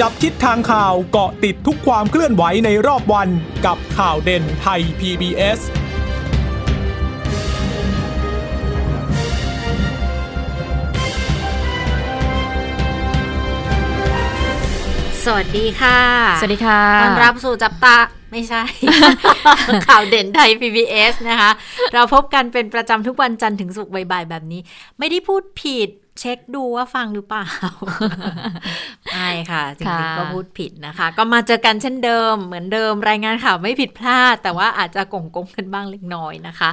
จับทิศทางข่าวเกาะติดทุกความเคลื่อนไหวในรอบวันกับข่าวเด่นไทย PBSสวัสดีค่ะสวัสดีค่ะต้อนรับสู่จับตาไม่ใช่ ข่าวเด่นไทย PBS นะคะเราพบกันเป็นประจำทุกวันจันทร์ถึงศุกร์บ่ายๆแบบนี้ไม่ได้พูดผิดเช็คดูว่าฟังหรือเปล่าใช่ค่ะจริงๆก็พูดผิดนะคะก็มาเจอกันเช่นเดิมเหมือนเดิมรายงานข่าวไม่ผิดพลาดแต่ว่าอาจจะโกงกันบ้างเล็กน้อยนะคะ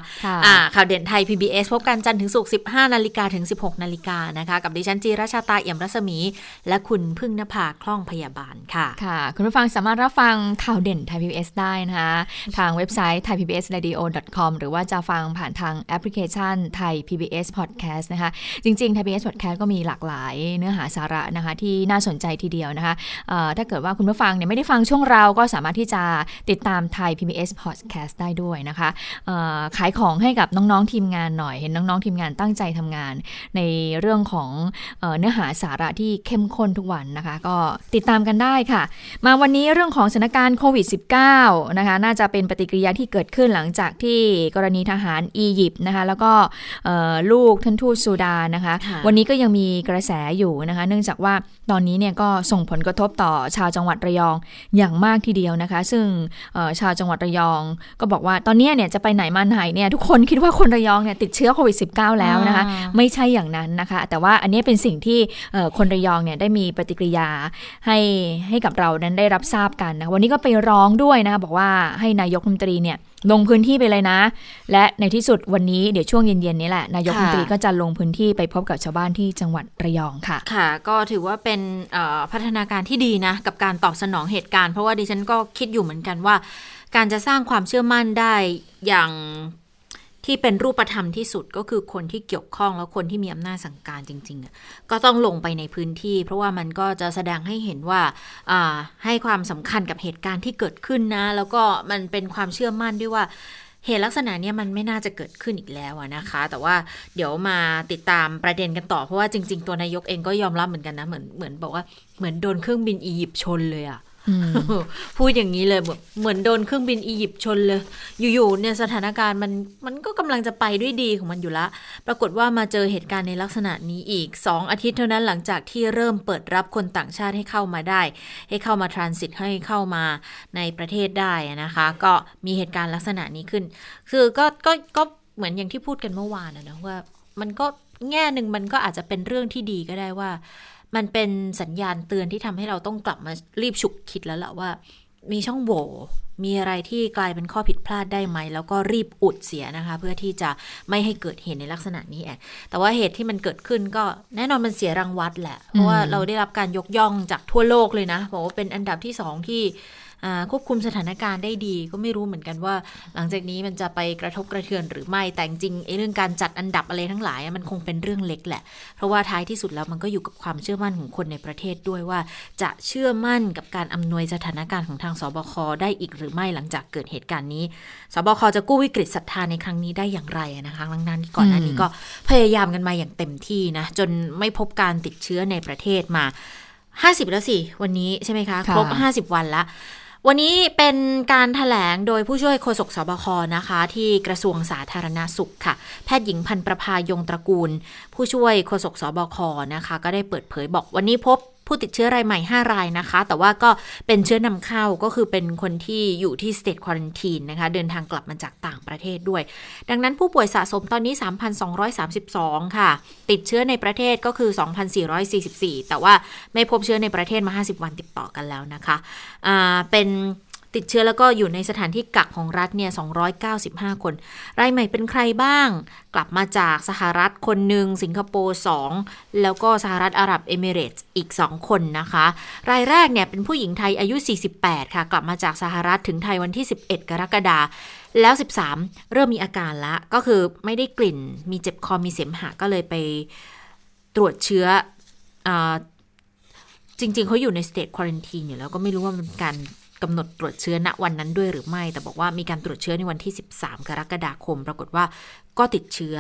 ข่าวเด่นไทย PBS พบกันจันทร์ถึงศุกร์ 15:00 นถึง 16:00 นนะคะกับดิฉันจีราชาตาเอี่ยมรัศมีและคุณพึ่งนภาคล่องพยาบาลค่ะค่ะคุณผู้ฟังสามารถรับฟังข่าวเด่นไทย PBS ได้นะคะทางเว็บไซต์ thaipbsradio.com หรือว่าจะฟังผ่านทางแอปพลิเคชัน Thai PBS Podcast นะคะจริงๆ Thai PBSก็มีหลากหลายเนื้อหาสาระนะคะที่น่าสนใจทีเดียวนะคะถ้าเกิดว่าคุณผู้ฟังเนี่ยไม่ได้ฟังช่วงเราก็สามารถที่จะติดตามไทย PBS Podcast ได้ด้วยนะคะขายของให้กับน้องๆทีมงานหน่อยเห็นน้องๆทีมงานตั้งใจทำงานในเรื่องของเนื้อหาสาระที่เข้มข้นทุกวันนะคะก็ติดตามกันได้ค่ะมาวันนี้เรื่องของสถานการณ์โควิด -19 นะคะน่าจะเป็นปฏิกิริยาที่เกิดขึ้นหลังจากที่กรณีทหารอียิปต์นะคะแล้วก็ลูกท่านทูตซูดานนะคะวันนี้ก็ยังมีกระแสอยู่นะคะเนื่องจากว่าตอนนี้เนี่ยก็ส่งผลกระทบต่อชาวจังหวัดระยองอย่างมากทีเดียวนะคะซึ่งชาวจังหวัดระยองก็บอกว่าตอนนี้เนี่ยจะไปไหนมาไหนเนี่ยทุกคนคิดว่าคนระยองเนี่ยติดเชื้อโควิด -19 แล้วนะคะไม่ใช่อย่างนั้นนะคะแต่ว่าอันนี้เป็นสิ่งที่คนระยองเนี่ยได้มีปฏิกิริยาให้กับเรานั้นได้รับทราบกันนะวันนี้ก็ไปร้องด้วยนะคะบอกว่าให้นายกรัฐมนตรีเนี่ยลงพื้นที่ไปเลยนะและในที่สุดวันนี้เดี๋ยวช่วงเย็นๆนี้แหละนายกรัฐมนตรีก็จะลงพื้นที่ไปพบกับชาวบ้านที่จังหวัดระยองค่ะค่ะก็ถือว่าเป็นพัฒนาการที่ดีนะกับการตอบสนองเหตุการณ์เพราะว่าดิฉันก็คิดอยู่เหมือนกันว่าการจะสร้างความเชื่อมั่นได้อย่างที่เป็นรูปธรรมที่สุดก็คือคนที่เกี่ยวข้องแล้วคนที่มีอำนาจสั่งการจริงๆก็ต้องลงไปในพื้นที่เพราะว่ามันก็จะแสดงให้เห็นว่าให้ความสำคัญกับเหตุการณ์ที่เกิดขึ้นนะแล้วก็มันเป็นความเชื่อมั่นด้วยว่าเหตุลักษณะนี้มันไม่น่าจะเกิดขึ้นอีกแล้วนะคะแต่ว่าเดี๋ยวมาติดตามประเด็นกันต่อเพราะว่าจริงๆตัวนายกเองก็ยอมรับเหมือนกันนะเหมือนบอกว่าเหมือนโดนเครื่องบินอียิปต์ชนเลยอ่ะพูดอย่างนี้เลยเหมือนโดนเครื่องบินอียิปต์ชนเลยอยู่ๆเนี่ยสถานการณ์มันก็กำลังจะไปด้วยดีของมันอยู่ละปรากฏว่ามาเจอเหตุการณ์ในลักษณะนี้อีก2 อาทิตย์เท่านั้นหลังจากที่เริ่มเปิดรับคนต่างชาติให้เข้ามาได้ให้เข้ามาทรานสิตให้เข้ามาในประเทศได้นะคะก็มีเหตุการณ์ลักษณะนี้ขึ้นคือก็เหมือนอย่างที่พูดกันเมื่อวานนะว่ามันก็แง่นึงมันก็อาจจะเป็นเรื่องที่ดีก็ได้ว่ามันเป็นสัญญาณเตือนที่ทำให้เราต้องกลับมารีบฉุกคิดแล้วล่ะว่ามีช่องโหว่มีอะไรที่กลายเป็นข้อผิดพลาดได้ไหมแล้วก็รีบอุดเสียนะคะเพื่อที่จะไม่ให้เกิดเหตุในลักษณะนี้แต่ว่าเหตุที่มันเกิดขึ้นก็แน่นอนมันเสียรางวัลแหละเพราะว่าเราได้รับการยกย่องจากทั่วโลกเลยนะบอกว่าเป็นอันดับที่ 2ที่ควบคุมสถานการณ์ได้ดีก็ไม่รู้เหมือนกันว่าหลังจากนี้มันจะไปกระทบกระเทือนหรือไม่แต่จริงเรื่องการจัดอันดับอะไรทั้งหลายมันคงเป็นเรื่องเล็กแหละเพราะว่าท้ายที่สุดแล้วมันก็อยู่กับความเชื่อมั่นของคนในประเทศด้วยว่าจะเชื่อมั่นกับการอำนวยสถานการณ์ของทางสบคได้อีกหรือไม่หลังจากเกิดเหตุการณ์นี้สบคจะกู้วิกฤตศรัทธาในครั้งนี้ได้อย่างไรนะคะหลังนั้นก่อนหน้านี้ก็พยายามกันมาอย่างเต็มที่นะจนไม่พบการติดเชื้อในประเทศมา50แล้วสิวันนี้ใช่ไหมคะครบ50วันละวันนี้เป็นการแถลงโดยผู้ช่วยโฆษกสบคนะคะที่กระทรวงสาธารณสุขค่ะแพทย์หญิงพันประภายงตระกูลผู้ช่วยโฆษกสบคนะคะก็ได้เปิดเผยบอกวันนี้พบผู้ติดเชื้อรายใหม่5รายนะคะแต่ว่าก็เป็นเชื้อนำเข้าก็คือเป็นคนที่อยู่ที่ State Quarantine นะคะเดินทางกลับมาจากต่างประเทศด้วยดังนั้นผู้ป่วยสะสมตอนนี้ 3,232 ค่ะติดเชื้อในประเทศก็คือ 2,444 แต่ว่าไม่พบเชื้อในประเทศมา50วันติดต่อกันแล้วนะคะเป็นติดเชื้อแล้วก็อยู่ในสถานที่กักของรัฐเนี่ย295คนรายใหม่เป็นใครบ้างกลับมาจากสหรัฐคนหนึ่งสิงคโปร์2แล้วก็สหรัฐอาหรับเอมิเรตส์อีก2คนนะคะรายแรกเนี่ยเป็นผู้หญิงไทยอายุ48ค่ะกลับมาจากสหรัฐถึงไทยวันที่11 กรกฎาคมแล้ว13เริ่มมีอาการละก็คือไม่ได้กลิ่นมีเจ็บคอมีเสมหะก็เลยไปตรวจเชื้อจริงๆเขาอยู่ใน State Quarantine อยู่แล้วก็ไม่รู้ว่ามันการกำหนดตรวจเชื้อณวันนั้นด้วยหรือไม่แต่บอกว่ามีการตรวจเชื้อในวันที่13 กรกฎาคมปรากฏว่า ก็ติดเชื้อ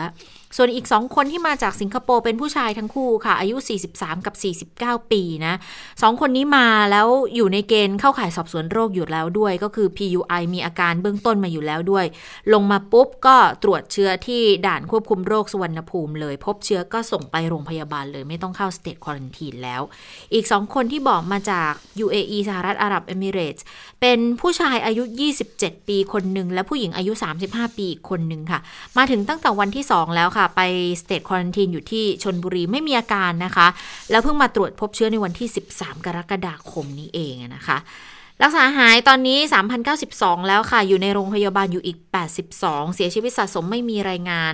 ส่วนอีก2คนที่มาจากสิงคโปร์เป็นผู้ชายทั้งคู่ค่ะอายุ43กับ49ปีนะ2คนนี้มาแล้วอยู่ในเกณฑ์เข้าข่ายสอบสวนโรคอยู่แล้วด้วยก็คือ PUI มีอาการเบื้องต้นมาอยู่แล้วด้วยลงมาปุ๊บก็ตรวจเชื้อที่ด่านควบคุมโรคสุวรรณภูมิเลยพบเชื้อก็ส่งไปโรงพยาบาลเลยไม่ต้องเข้า State Quarantine แล้วอีก2คนที่บอกมาจาก UAE สหรัฐอาหรับเอมิเรตส์เป็นผู้ชายอายุ27ปีคนหนึ่งและผู้หญิงอายุ35ปีอีกคนหนึ่งค่ะมาถึงตั้งแต่วันที่2แล้วค่ะไปสเตทควอรันทีนอยู่ที่ชลบุรีไม่มีอาการนะคะแล้วเพิ่งมาตรวจพบเชื้อในวันที่13กรกฎาคมนี้เองนะคะรักษาหายตอนนี้ 3,092 แล้วค่ะอยู่ในโรงพยาบาลอยู่อีก82เสียชีวิตสะสมไม่มีรายงาน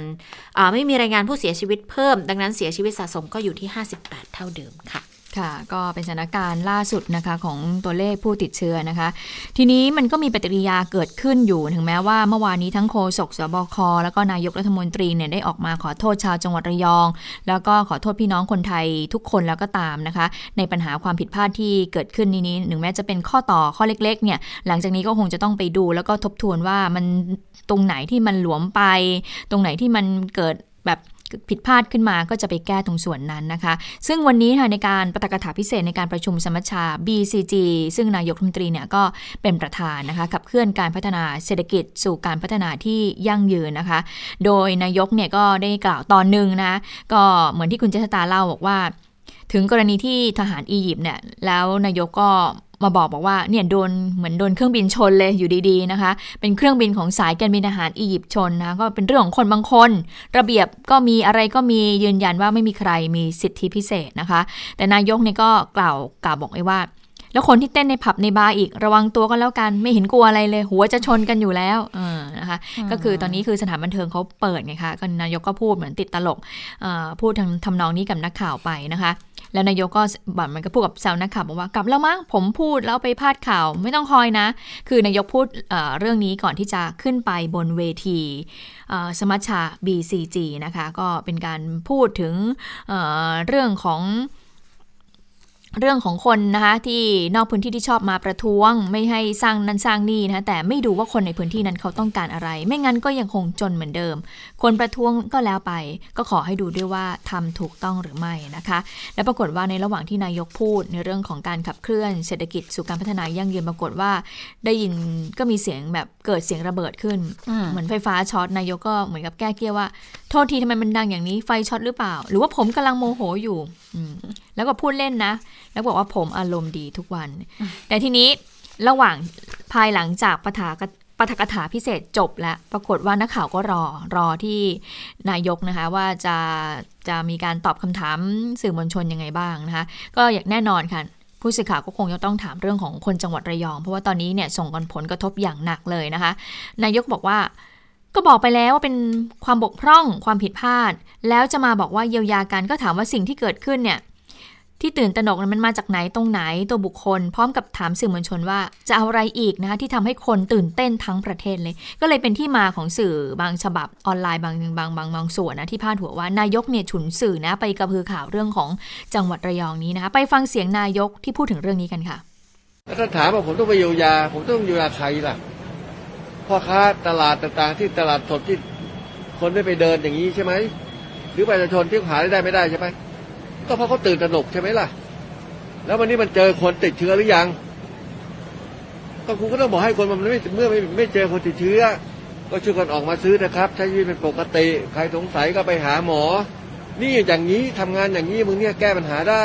ผู้เสียชีวิตเพิ่มดังนั้นเสียชีวิตสะสมก็อยู่ที่58เท่าเดิมค่ะค่ะก็เป็นสถานการณ์ล่าสุดนะคะของตัวเลขผู้ติดเชื้อนะคะทีนี้มันก็มีปฏิกิริยาเกิดขึ้นอยู่ถึงแม้ว่าเมื่อวานนี้ทั้งโฆษกสบคแล้วก็นายกรัฐมนตรีเนี่ยได้ออกมาขอโทษชาวจังหวัดระยองแล้วก็ขอโทษพี่น้องคนไทยทุกคนแล้วก็ตามนะคะในปัญหาความผิดพลาดที่เกิดขึ้นนี้ถึงแม้จะเป็นข้อต่อข้อเล็กๆเนี่ยหลังจากนี้ก็คงจะต้องไปดูแล้วก็ทบทวนว่ามันตรงไหนที่มันหลวมไปตรงไหนที่มันเกิดแบบผิดพลาดขึ้นมาก็จะไปแก้ตรงส่วนนั้นนะคะซึ่งวันนี้ค่ะในการปาฐกถาพิเศษในการประชุมสมัชชา BCG ซึ่งนายกรัฐมนตรีเนี่ยก็เป็นประธานนะคะขับเคลื่อนการพัฒนาเศรษฐกิจสู่การพัฒนาที่ยั่งยืนนะคะโดยนายกเนี่ยก็ได้กล่าวตอนหนึ่งนะก็เหมือนที่คุณเจษฎาเล่าบอกว่าถึงกรณีที่ทหารอียิปต์เนี่ยแล้วนายกก็มาบอกว่าเนี่ยโดนเครื่องบินชนเลยอยู่ดีๆนะคะเป็นเครื่องบินของสายการบินทหารอียิปต์ชนนะก็เป็นเรื่องของคนบางคนระเบียบก็มีอะไรก็มียืนยันว่าไม่มีใครมีสิทธิพิเศษนะคะแต่นายกเนี่ยก็กล่าวบอกไว้ว่าแล้วคนที่เต้นในผับในบาร์อีกระวังตัวก็แล้วกันไม่เห็นกลัวอะไรเลยหัวจะชนกันอยู่แล้วนะคะก็คือตอนนี้คือสถานบันเทิงเขาเปิดไงคะก็นายกก็พูดเหมือนติดตลกพูดทำนองนี้กับนักข่าวไปนะคะแล้วนายกก็แบบมันก็พูดกับแซวนักข่าวบอกว่ากลับแล้วมั้งผมพูดแล้วไปพาดข่าวไม่ต้องคอยนะคือนายกพูดเรื่องนี้ก่อนที่จะขึ้นไปบนเวทีสมัชชา BCG นะคะก็เป็นการพูดถึงเรื่องของคนนะคะที่นอกพื้นที่ที่ชอบมาประท้วงไม่ให้สร้างนั่นสร้างนี่นะคะแต่ไม่ดูว่าคนในพื้นที่นั้นเขาต้องการอะไรไม่งั้นก็ยังคงจนเหมือนเดิมคนประท้วงก็แล้วไปก็ขอให้ดูด้วยว่าทำถูกต้องหรือไม่นะคะและปรากฏว่าในระหว่างที่นายกพูดในเรื่องของการขับเคลื่อนเศรษฐกิจสู่การพัฒนายั่งยืนปรากฏว่าได้ยินก็มีเสียงแบบเกิดเสียงระเบิดขึ้นเหมือนไฟฟ้าช็อตนายกก็เหมือนกับแก้เกี้ยวว่าโทษทีทำไมมันดังอย่างนี้ไฟช็อตหรือเปล่าหรือว่าผมกำลังโมโหอยู่แล้วก็พูดเล่นนะแล้วบอกว่าผมอารมณ์ดีทุกวันแต่ทีนี้ระหว่างภายหลังจากปาฐกถาพิเศษจบแล้วปรากฏว่านักข่าวก็รอที่นายกนะคะว่าจะมีการตอบคำถามสื่อมวลชนยังไงบ้างนะคะก็อย่างแน่นอนค่ะผู้สื่อข่าวก็คงจะต้องถามเรื่องของคนจังหวัดระยองเพราะว่าตอนนี้เนี่ยส่งผลกระทบอย่างหนักเลยนะคะนายกบอกว่าก็บอกไปแล้วว่าเป็นความบกพร่องความผิดพลาดแล้วจะมาบอกว่าเยียวยากันก็ถามว่าสิ่งที่เกิดขึ้นเนี่ยที่ตื่นตระหนกมันมาจากไหนตรงไหนตัวบุคคลพร้อมกับถามสื่อมวลชนว่าจะเอาอะไรอีกนะคะที่ทำให้คนตื่นเต้นทั้งประเทศเลยก็เลยเป็นที่มาของสื่อบางฉบับออนไลน์บางส่วนนะที่พาดหัวว่านายกเนี่ยฉุนสื่อนะไปกระพือข่าวเรื่องของจังหวัดระยองนี้นะคะไปฟังเสียงนายกที่พูดถึงเรื่องนี้กันค่ะถ้าถามว่าผมต้องไปเยียวยาผมต้องเยียวยาใครล่ะพ่อค้าตลาดต่างๆที่ตลาดสดที่คนไม่ไปเดินอย่างนี้ใช่ไหมหรือประชาชนที่หาได้ไม่ได้ใช่ไหมก็เพราะเขาตื่นตระหนกใช่ไหมล่ะแล้ววันนี้มันเจอคนติดเชื้อหรือยังก็คุณก็ต้องบอกให้คนมันไม่เจอคนติดเชื้อก็ช่วยกันออกมาซื้อนะครับใช้ชีวิตเป็นปกติใครสงสัยก็ไปหาหมอนี่อย่างนี้ทำงานอย่างนี้มึงเนี่ยแก้ปัญหาได้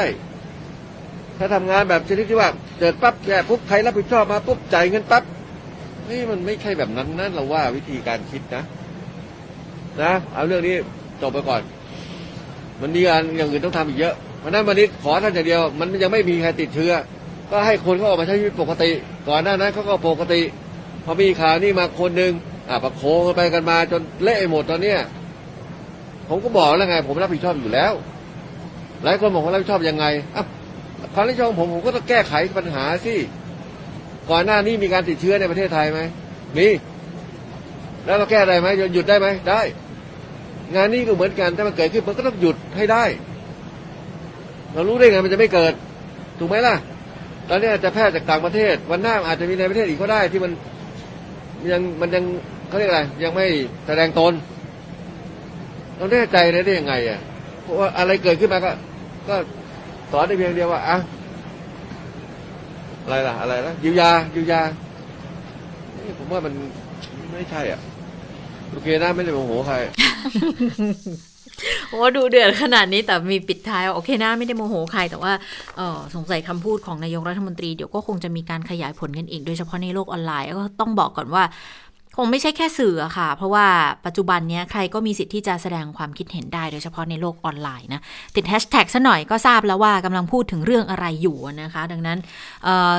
ถ้าทำงานแบบชนิดที่ว่าเจอปั๊บแก้ปุ๊บใครรับผิดชอบมาปุ๊บจ่ายเงินปั๊บนี่มันไม่ใช่แบบนั้นนั่นเราว่าวิธีการคิดนะเอาเรื่องนี้จบไปก่อนมันมีงานอย่างอื่นต้องทำอีกเยอะเพราะนั้นวันนี้ขอท่านอย่างเดียวมันยังไม่มีใครติดเชื้อก็ให้คนเขาออกมาใช้ชีวิตปกติก่อนหน้านั้นเขาก็ปกติพอมีข่าวนี่มาคนหนึ่งประโคกันไปกันมาจนเละหมดตอนเนี้ยผมก็บอกแล้วไงผมรับผิดชอบอยู่แล้วหลายคนบอกว่ารับผิดชอบยังไงความรับผิดชอบของผมก็ต้องแก้ไขปัญหาสิก่อนหน้านี้มีการติดเชื้อในประเทศไทยไหมมีแล้วเราแก้ได้ไหมหยุดได้ไหมได้งานนี้ก็เหมือนกันถ้ามันเกิดขึ้นมันก็ต้องหยุดให้ได้เรารู้ได้ไงมันจะไม่เกิดถูกไหมล่ะตอนนี้อาจจะแพร่จากต่างประเทศวันหน้าอาจจะมีในประเทศอีกก็ได้ที่มันยังเขาเรียกอะไรยังไม่แสดงตน เราแน่ใจได้ยังไงอ่ะเพราะว่าอะไรเกิดขึ้นมาก็สอนได้เพียงเดียวว่าอ่ะอะไรล่ะเยียวยาผมว่ามันไม่ใช่อ่ะโอเคนะไม่ได้โมโหใครโอ้ดูเดือดขนาดนี้แต่มีปิดท้ายโอเคนะไม่ได้โมโหใครแต่ว่าสงสัยคำพูดของนายกรัฐมนตรีเดี๋ยวก็คงจะมีการขยายผลกันอีกโดยเฉพาะในโลกออนไลน์ก็ต้องบอกก่อนว่าคงไม่ใช่แค่สื่อค่ะเพราะว่าปัจจุบันนี้ใครก็มีสิทธิ์ที่จะแสดงความคิดเห็นได้โดยเฉพาะในโลกออนไลน์นะติดแฮชแท็กซะหน่อยก็ทราบแล้วว่ากำลังพูดถึงเรื่องอะไรอยู่นะคะดังนั้น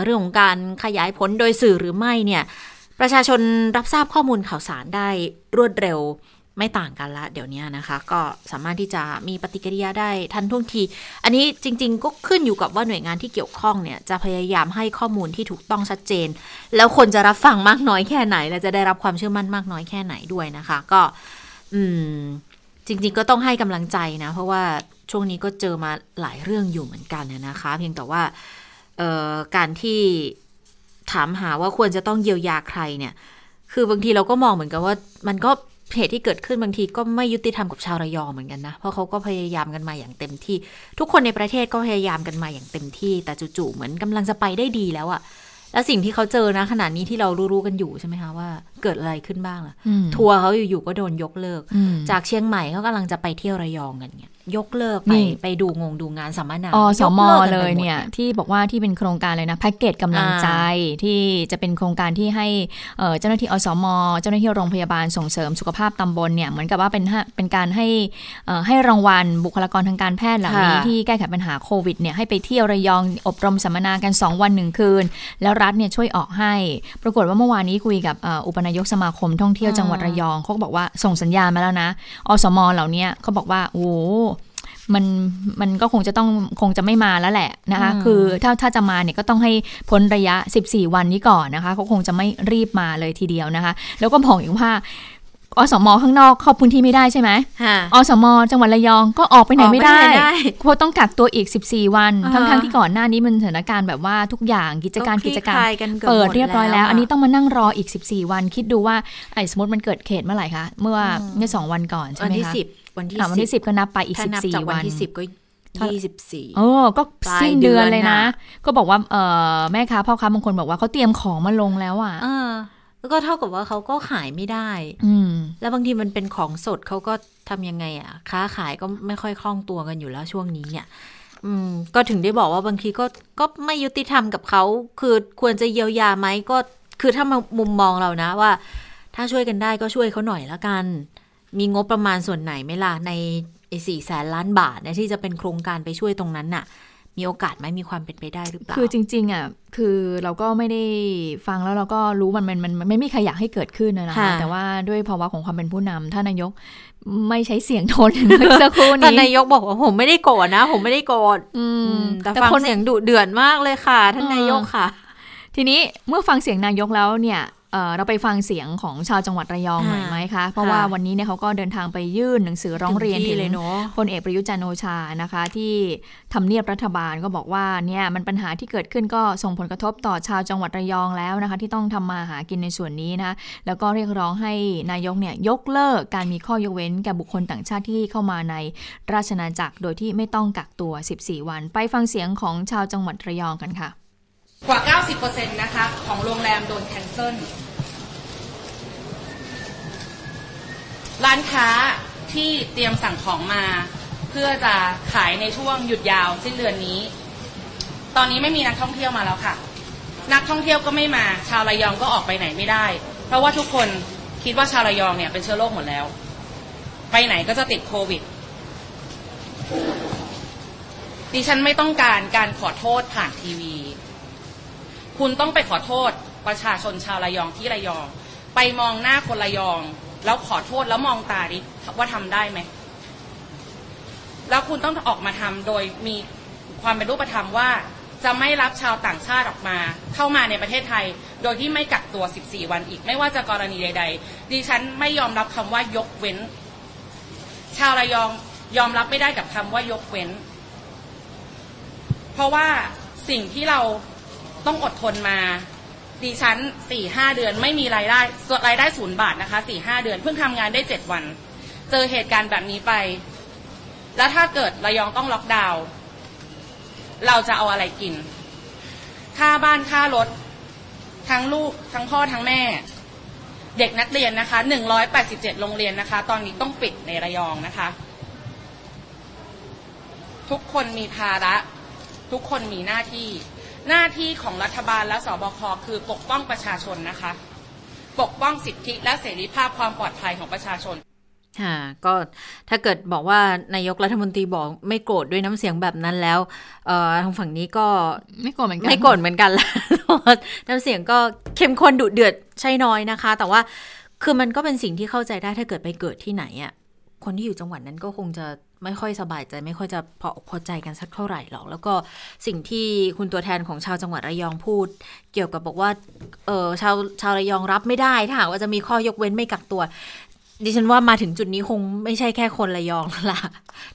เรื่องของการขยายผลโดยสื่อหรือไม่เนี่ยประชาชนรับทราบข้อมูลข่าวสารได้รวดเร็วไม่ต่างกันละเดี๋ยวนี้นะคะก็สามารถที่จะมีปฏิกิริยาได้ทันท่วงทีอันนี้จริงๆก็ขึ้นอยู่กับว่าหน่วยงานที่เกี่ยวข้องเนี่ยจะพยายามให้ข้อมูลที่ถูกต้องชัดเจนแล้วคนจะรับฟังมากน้อยแค่ไหนและจะได้รับความเชื่อมั่นมากน้อยแค่ไหนด้วยนะคะก็จริงๆก็ต้องให้กำลังใจนะเพราะว่าช่วงนี้ก็เจอมาหลายเรื่องอยู่เหมือนกันนะคะเพียงแต่ว่าการที่ถามหาว่าควรจะต้องเยียวยาใครเนี่ยคือบางทีเราก็มองเหมือนกันว่ามันก็เหตุที่เกิดขึ้นบางทีก็ไม่ยุติธรรมกับชาวระยองเหมือนกันนะเพราะเขาก็พยายามกันมาอย่างเต็มที่ทุกคนในประเทศก็พยายามกันมาอย่างเต็มที่แต่จู่ๆเหมือนกำลังจะไปได้ดีแล้วอะแล้วสิ่งที่เขาเจอนะขณะนี้ที่เรารู้กันอยู่ใช่ไหมคะว่าเกิดอะไรขึ้นบ้างล่ะทัวร์เขาอยู่ๆก็โดนยกเลิกจากเชียงใหม่เขากำลังจะไปเที่ยวระยองกันเนี่ยยกเลิกไปดูงานสัมมนาอสมเลยเนี่ยที่บอกว่าที่เป็นโครงการเลยนะแพ็กเกจกำลังใจที่จะเป็นโครงการที่ให้เจ้าหน้าที่อสมเจ้าหน้าที่โรงพยาบาลส่งเสริมสุขภาพตำบลเนี่ยเหมือนกับว่าเป็นการให้รางวัลบุคลากรทางการแพทย์เหล่านี้ที่แก้ไขปัญหาโควิดเนี่ยให้ไปเที่ยวระยองอบรมสัมมนากัน2วัน1คืนแล้วรัฐเนี่ยช่วยออกให้ปรากฏว่าเมื่อวานนี้คุยกับอุปนายกสมาคมท่องเที่ยวจังหวัดระยองเขาก็บอกว่าส่งสัญญาณมาแล้วนะอสมเหล่านี้เขาบอกว่าโอ้มันก็คงจะไม่มาแล้วแหละนะคะคือถ้าจะมาเนี่ยก็ต้องให้พ้นระยะ14วันนี้ก่อนนะคะเขาคงจะไม่รีบมาเลยทีเดียวนะคะแล้วก็บอกอีกว่าอสมข้างนอกเข้าพื้นที่ไม่ได้ใช่ไหมอสมจังหวัดระยองก็ออกไปไหนไม่ได้เพราะต้องกักตัวอีก14วันทั้งที่ก่อนหน้านี้มันสถานการณ์แบบว่าทุกอย่างกิจการเปิดเรียบร้อยแล้วอันนี้ต้องมานั่งรออีก14วันคิดดูว่าไอ้สมมติมันเกิดเขตเมื่อไหร่คะเมื่อ2วันก่อนใช่ไหมคะวันที่ 10ก็นับไปอีก14วันที่10ก็24ก็สิ้นเดือนเลยนะก็บอกว่าแม่ค้าพ่อค้าบางคนบอกว่าเขาเตรียมของมาลงแล้วอ่ะก็เท่ากับว่าเขาก็ขายไม่ได้แล้วบางทีมันเป็นของสดเขาก็ทำยังไงอ่ะค้าขายก็ไม่ค่อยคล่องตัวกันอยู่แล้วช่วงนี้เนี่ยก็ถึงได้บอกว่าบางทีก็ไม่ยุติธรรมกับเขาคือควรจะเยียวยาไหมก็คือถ้ามุมมองเรานะว่าถ้าช่วยกันได้ก็ช่วยเขาหน่อยละกันมีงบประมาณส่วนไหนไหมล่ะใน400,000,000,000 บาทนะที่จะเป็นโครงการไปช่วยตรงนั้นน่ะมีโอกาสไหมมีความเป็นไปได้หรือเปล่าคือจริงๆอ่ะคือเราก็ไม่ได้ฟังแล้วเราก็รู้มันไม่มีใครอยากให้เกิดขึ้นนะแต่ว่าด้วยภาวะของความเป็นผู้นำท่านนายกไม่ใช้เสียงโทนเมื่อสักครู่นี้ท่านนายกบอกว่าผมไม่ได้โกรธนะผมไม่ได้โกรธแต่ฟังเสียงดุเดือดมากเลยค่ะท่านนายกค่ะทีนี้เมื่อฟังเสียงนายกแล้วเนี่ยเราไปฟังเสียงของชาวจังหวัดระยองหน่อยไหมคะเพราะว่าวันนี้เนี่ยเขาก็เดินทางไปยื่นหนังสือร้องเรียนถึงพลเอกประยุทธ์จันทร์โอชานะคะที่ทำเนียบรัฐบาลก็บอกว่าเนี่ยมันปัญหาที่เกิดขึ้นก็ส่งผลกระทบต่อชาวจังหวัดระยองแล้วนะคะที่ต้องทำมาหากินในส่วนนี้นะแล้วก็เรียกร้องให้นายกเนี่ยยกเลิกการมีข้อยกเว้นแก่บุคคลต่างชาติที่เข้ามาในราชอาณาจักรโดยที่ไม่ต้องกักตัว14วันไปฟังเสียงของชาวจังหวัดระยองกันค่ะกว่า 90% นะคะของโรงแรมโดนแคนเซิลร้านค้าที่เตรียมสั่งของมาเพื่อจะขายในช่วงหยุดยาวสิ้นเดือนนี้ตอนนี้ไม่มีนักท่องเที่ยวมาแล้วค่ะนักท่องเที่ยวก็ไม่มาชาวระยองก็ออกไปไหนไม่ได้เพราะว่าทุกคนคิดว่าชาวระยองเนี่ยเป็นเชื้อโรคหมดแล้วไปไหนก็จะติดโควิดดิฉันไม่ต้องการการขอโทษผ่านทีวีคุณต้องไปขอโทษประชาชนชาวระยองที่ระยองไปมองหน้าคนระยองแล้วขอโทษแล้วมองตาดิว่าทำได้ไหมแล้วคุณต้องออกมาทำโดยมีความเป็นรูปธรรมว่าจะไม่รับชาวต่างชาติออกมาเข้ามาในประเทศไทยโดยที่ไม่กักตัว14วันอีกไม่ว่าจะกรณีใดๆดิฉันไม่ยอมรับคำว่ายกเว้นชาวระยองยอมรับไม่ได้กับคำว่ายกเว้นเพราะว่าสิ่งที่เราต้องอดทนมาดิฉัน 4-5 เดือนไม่มีรายได้0 บาทนะคะ 4-5 เดือนเพิ่งทำงานได้7วัน เจอเหตุการณ์แบบนี้ไปแล้วถ้าเกิดระยองต้องล็อกดาวน์เราจะเอาอะไรกินค่าบ้านค่ารถทั้งลูกทั้งพ่อทั้งแม่เด็กนักเรียนนะคะ187โรงเรียนนะคะตอนนี้ต้องปิดในระยองนะคะทุกคนมีภาระทุกคนมีหน้าที่ของรัฐบาลและสบคคือปกป้องประชาชนนะคะปกป้องสิทธิและเสรีภาพความปลอดภัยของประชาชนค่ะก็ถ้าเกิดบอกว่านายกรัฐมนตรีบอกไม่โกรธด้วยน้ำเสียงแบบนั้นแล้วทางฝั่งนี้ก็ไม่โกรธเหมือนกันละน้ำเสียงก็เข้มข้นดุเดือดใช่น้อยนะคะแต่ว่าคือมันก็เป็นสิ่งที่เข้าใจได้ถ้าเกิดไปเกิดที่ไหนอ่ะคนที่อยู่จังหวัดนั้นก็คงจะไม่ค่อยสบายใจไม่ค่อยจะพอใจกันสักเท่าไหร่หรอกแล้วก็สิ่งที่คุณตัวแทนของชาวจังหวัดระยองพูดเกี่ยวกับบอกว่าชาวระยองรับไม่ได้ถ้าว่าจะมีข้อยกเว้นไม่กักตัวดิฉันว่ามาถึงจุดนี้คงไม่ใช่แค่คนระยองแล้วล่ะ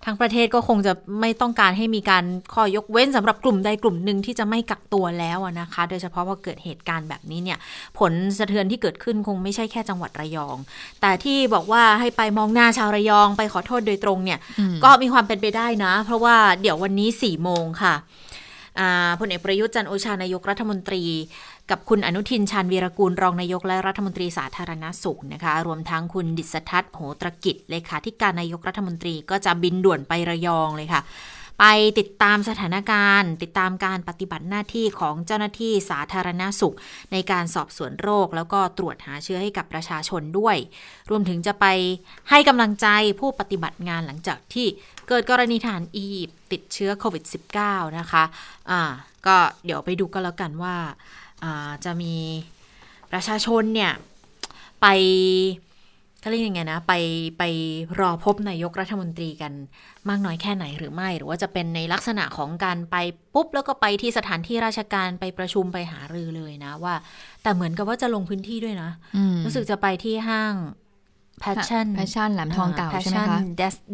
ทั้งประเทศก็คงจะไม่ต้องการให้มีการข้อยกเว้นสำหรับกลุ่มใดกลุ่มหนึ่งที่จะไม่กักตัวแล้วนะคะโดยเฉพาะพอเกิดเหตุการณ์แบบนี้เนี่ยผลสะเทือนที่เกิดขึ้นคงไม่ใช่แค่จังหวัดระยองแต่ที่บอกว่าให้ไปมองหน้าชาวระยองไปขอโทษโดยตรงเนี่ยก็มีความเป็นไปได้นะเพราะว่าเดี๋ยววันนี้4โมงค่ะพลเอกประยุทธ์จันทร์โอชานายกรัฐมนตรีกับคุณอนุทินชาญวีรกูลรองนายกและรัฐมนตรีสาธารณสุขนะคะรวมทั้งคุณดิษฐทัศน์โหตรกิจเลขาธิการนายกรัฐมนตรีก็จะบินด่วนไประยองเลยค่ะไปติดตามสถานการณ์ติดตามการปฏิบัติหน้าที่ของเจ้าหน้าที่สาธารณสุขในการสอบสวนโรคแล้วก็ตรวจหาเชื้อให้กับประชาชนด้วยรวมถึงจะไปให้กำลังใจผู้ปฏิบัติงานหลังจากที่เกิดกรณีทหารอียิปต์ติดเชื้อโควิด -19 นะคะก็เดี๋ยวไปดูกันแล้วกันว่าจะมีประชาชนเนี่ยไปก็เรียกยังไงนะไปรอพบนายกรัฐมนตรีกันมากน้อยแค่ไหนหรือไม่หรือว่าจะเป็นในลักษณะของการไปปุ๊บแล้วก็ไปที่สถานที่ราชการไปประชุมไปหารือเลยนะว่าแต่เหมือนกับว่าจะลงพื้นที่ด้วยนะรู้สึกจะไปที่ห้าง Passion แหลมทองเก่าใช่ไหมคะ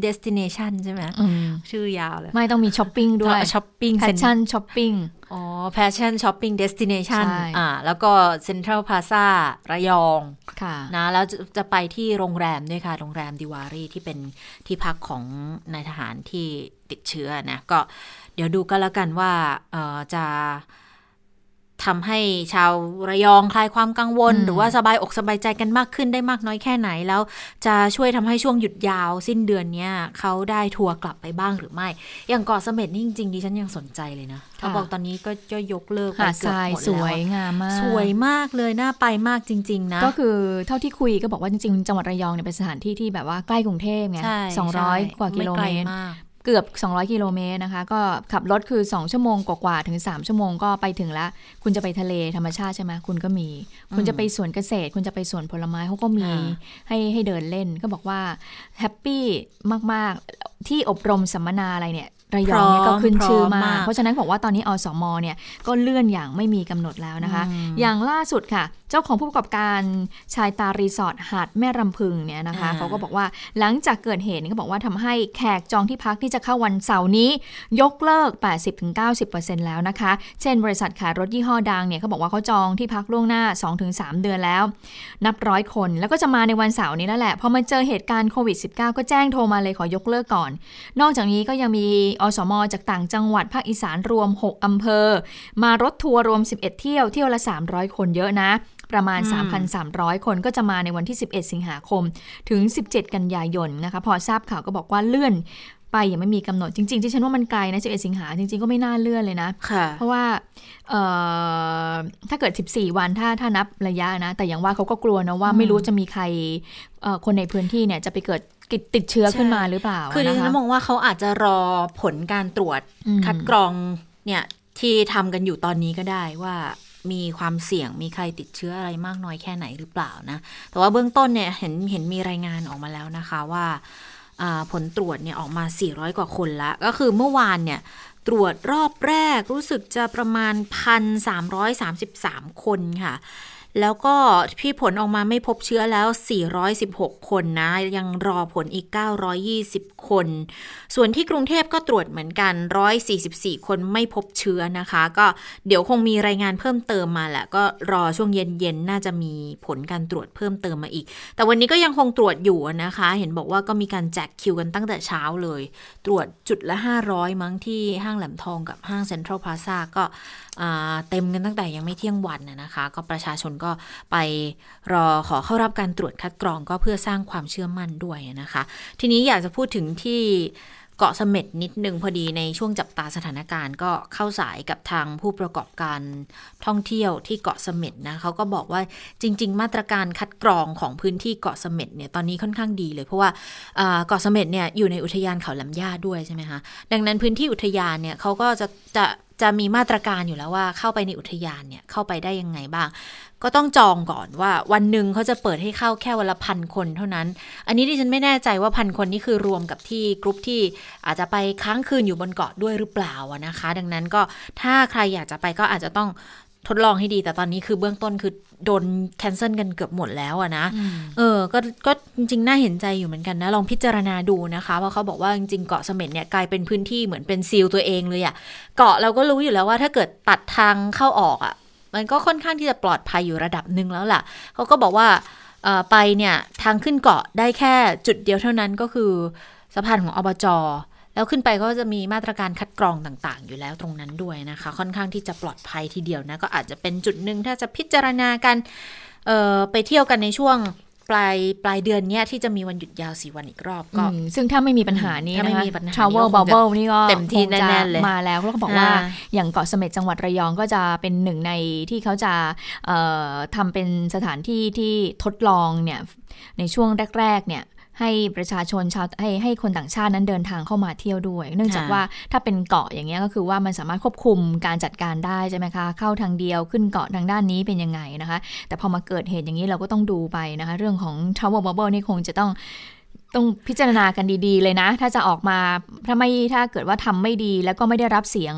destination ใช่ไหมชื่อยาวเลยไม่ต้องมีช้อปปิ้งด้วย Passion shopping Passion shopping destination แล้วก็ Central Plaza ระยองนะแล้วจะไปที่โรงแรมด้วยค่ะโรงแรมดิวารีที่เป็นที่พักของนายทหารที่ติดเชื้อนะก็เดี๋ยวดูก็แล้วกันว่าจะทำให้ชาวระยองคลายความกังวลหรือว่าสบายอกสบายใจกันมากขึ้นได้มากน้อยแค่ไหนแล้วจะช่วยทำให้ช่วงหยุดยาวสิ้นเดือนนี้เขาได้ทัวร์กลับไปบ้างหรือไม่อย่างเกาะเสม็ดนี่จริงๆดิฉันยังสนใจเลยนะเขาบอกตอนนี้ก็ยกเลิกไปเกือบหมดแล้วสวยงามมากสวยมากเลยน่าไปมากจริงๆนะก็คือเท่าที่คุยก็บอกว่าจริงๆจังหวัดระยองเนี่ยเป็นสถานที่ที่แบบว่าใกล้กรุงเทพไง200กว่ากิโลเมตรเกือบ200กิโลเมตรนะคะก็ขับรถคือ2ชั่วโมงกว่าๆถึง3ชั่วโมงก็ไปถึงแล้วคุณจะไปทะเลธรรมชาติใช่ไหมคุณก็มีคุณจะไปสวนเกษตรคุณจะไปสวนผลไม้เขาก็มีให้เดินเล่นก็บอกว่าแฮปปี้มากๆที่อบรมสัมมนาอะไรเนี่ยระยองเนี่ยก็ขึ้นชื่อมากเพราะฉะนั้นบอกว่าตอนนี้อสม.เนี่ยก็เลื่อนอย่างไม่มีกำหนดแล้วนะคะอย่างล่าสุดค่ะเจ้าของผู้ประกอบการชายตารีสอร์ทหาดแม่รำพึงเนี่ยนะคะเขาก็บอกว่าหลังจากเกิดเหตุนี่ก็บอกว่าทำให้แขกจองที่พักที่จะเข้าวันเสาร์นี้ยกเลิก 80-90% แล้วนะคะเช่นบริษัทขายรถยี่ห้อดังเนี่ยเขาบอกว่าเขาจองที่พักล่วงหน้า 2-3 เดือนแล้วนับร้อยคนแล้วก็จะมาในวันเสาร์นี้แล้วแหละพอมาเจอเหตุการณ์โควิด -19 ก็แจ้งโทรมาเลยขอยกเลิกก่อนนอกจากนี้ก็ยังมีอสม.จากต่างจังหวัดภาคอีสานรวม6อำเภอมารถทัวร์รวม11เที่ยวเที่ยวละ300คนเยอะนะประมาณ 3,300 คนก็จะมาในวันที่11สิงหาคมถึง17กันยายนนะคะพอทราบข่าวก็บอกว่าเลื่อนไปยังไม่มีกำหนดจริงๆที่ฉันว่ามันไกลนะ11สิงหาจริงๆก็ไม่น่าเลื่อนเลยนะเพราะว่าถ้าเกิด14วันถ้านับระยะนะแต่อย่างว่าเขาก็กลัวนะว่าไม่รู้จะมีใครคนในพื้นที่เนี่ยจะไปเกิดติดเชื้อขึ้นมาหรือเปล่าคือดิฉันมองว่าเขาอาจจะรอผลการตรวจคัดกรองเนี่ยที่ทำกันอยู่ตอนนี้ก็ได้ว่ามีความเสี่ยงมีใครติดเชื้ออะไรมากน้อยแค่ไหนหรือเปล่านะแต่ว่าเบื้องต้นเนี่ยเห็นมีรายงานออกมาแล้วนะคะว่าผลตรวจเนี่ยออกมา400กว่าคนละก็คือเมื่อวานเนี่ยตรวจรอบแรกรู้สึกจะประมาณ 1,333 คนค่ะ แล้วก็ที่ผลออกมาไม่พบเชื้อแล้ว416คนนะยังรอผลอีก920คนส่วนที่กรุงเทพก็ตรวจเหมือนกัน144คนไม่พบเชื้อนะคะก็เดี๋ยวคงมีรายงานเพิ่มเติมมาแหละก็รอช่วงเย็นๆน่าจะมีผลการตรวจเพิ่มเติมมาอีกแต่วันนี้ก็ยังคงตรวจอยู่นะคะเห็นบอกว่าก็มีการแจกคิวกันตั้งแต่เช้าเลยตรวจจุดละ500มั้งที่ห้างแหลมทองกับห้างเซ็นทรัลพลาซ่าก็เต็มกันตั้งแต่ยังไม่เที่ยงวันนะคะก็ประชาชนก็ไปรอขอเข้ารับการตรวจคัดกรองก็เพื่อสร้างความเชื่อมั่นด้วยนะคะทีนี้อยากจะพูดถึงที่เกาะเสม็ดนิดนึงพอดีในช่วงจับตาสถานการณ์ก็เข้าสายกับทางผู้ประกอบการท่องเที่ยวที่เกาะเสม็ดนะเขาก็บอกว่าจริงๆมาตรการคัดกรองของพื้นที่เกาะเสม็ดเนี่ยตอนนี้ค่อนข้างดีเลยเพราะว่าเกาะเสม็ดเนี่ยอยู่ในอุทยานเขาลำย่าด้วยใช่ไหมคะดังนั้นพื้นที่อุทยานเนี่ยเขาก็จะมีมาตรการอยู่แล้วว่าเข้าไปในอุทยานเนี่ยเข้าไปได้ยังไงบ้างก็ต้องจองก่อนว่าวันหนึ่งเขาจะเปิดให้เข้าแค่วันละ 1,000 คนเท่านั้นอันนี้ดิฉันไม่แน่ใจว่า 1,000 คนนี่คือรวมกับที่กรุ๊ปที่อาจจะไปค้างคืนอยู่บนเกาะด้วยหรือเปล่านะคะดังนั้นก็ถ้าใครอยากจะไปก็อาจจะต้องทดลองให้ดีแต่ตอนนี้คือเบื้องต้นคือโดนแคนเซิลกันเกือบหมดแล้วนะก็จริงๆน่าเห็นใจอยู่เหมือนกันนะลองพิจารณาดูนะคะเพราะเขาบอกว่าจริงๆเกาะเสม็ดเนี่ยกลายเป็นพื้นที่เหมือนเป็นซีลตัวเองเลยอ่ะเกาะเราก็รู้อยู่แล้วว่าถ้าเกิดตัดทางเข้าออกอ่ะมันก็ค่อนข้างที่จะปลอดภัยอยู่ระดับนึงแล้วล่ะเขาก็บอกว่าไปเนี่ยทางขึ้นเกาะได้แค่จุดเดียวเท่านั้นก็คือสะพานของอบจ.แล้วขึ้นไปก็จะมีมาตรการคัดกรองต่างๆอยู่แล้วตรงนั้นด้วยนะคะค่อนข้างที่จะปลอดภัยทีเดียวนะก็อาจจะเป็นจุดหนึ่งถ้าจะพิจารณากันไปเที่ยวกันในช่วงปลายเดือนเนี้ยที่จะมีวันหยุดยาว4วันอีกรอบก็ซึ่งถ้าไม่มีปัญหานี้นะคะทราเวลบับเบิ้ลนี่ก็เต็มที่แน่ๆเลยมาแล้วแล้วก็บอกว่าอย่างเกาะเสม็ดจังหวัดระยองก็จะเป็นหนึ่งในที่เขาจะทำเป็นสถานที่ที่ทดลองเนี่ยในช่วงแรกๆเนี่ยให้ประชาชนชาวให้คนต่างชาตินั้นเดินทางเข้ามาเที่ยวด้วยเนื่องจากว่าถ้าเป็นเกาะอย่างเงี้ยก็คือว่ามันสามารถควบคุมการจัดการได้ใช่ไหมคะเข้าทางเดียวขึ้นเกาะทางด้านนี้เป็นยังไงนะคะแต่พอมาเกิดเหตุอย่างนี้เราก็ต้องดูไปนะคะเรื่องของ Travel Bubble นี่คงจะต้องพิจารณากันดีๆเลยนะถ้าจะออกมาถ้าเกิดว่าทำไม่ดีแล้วก็ไม่ได้รับเสียง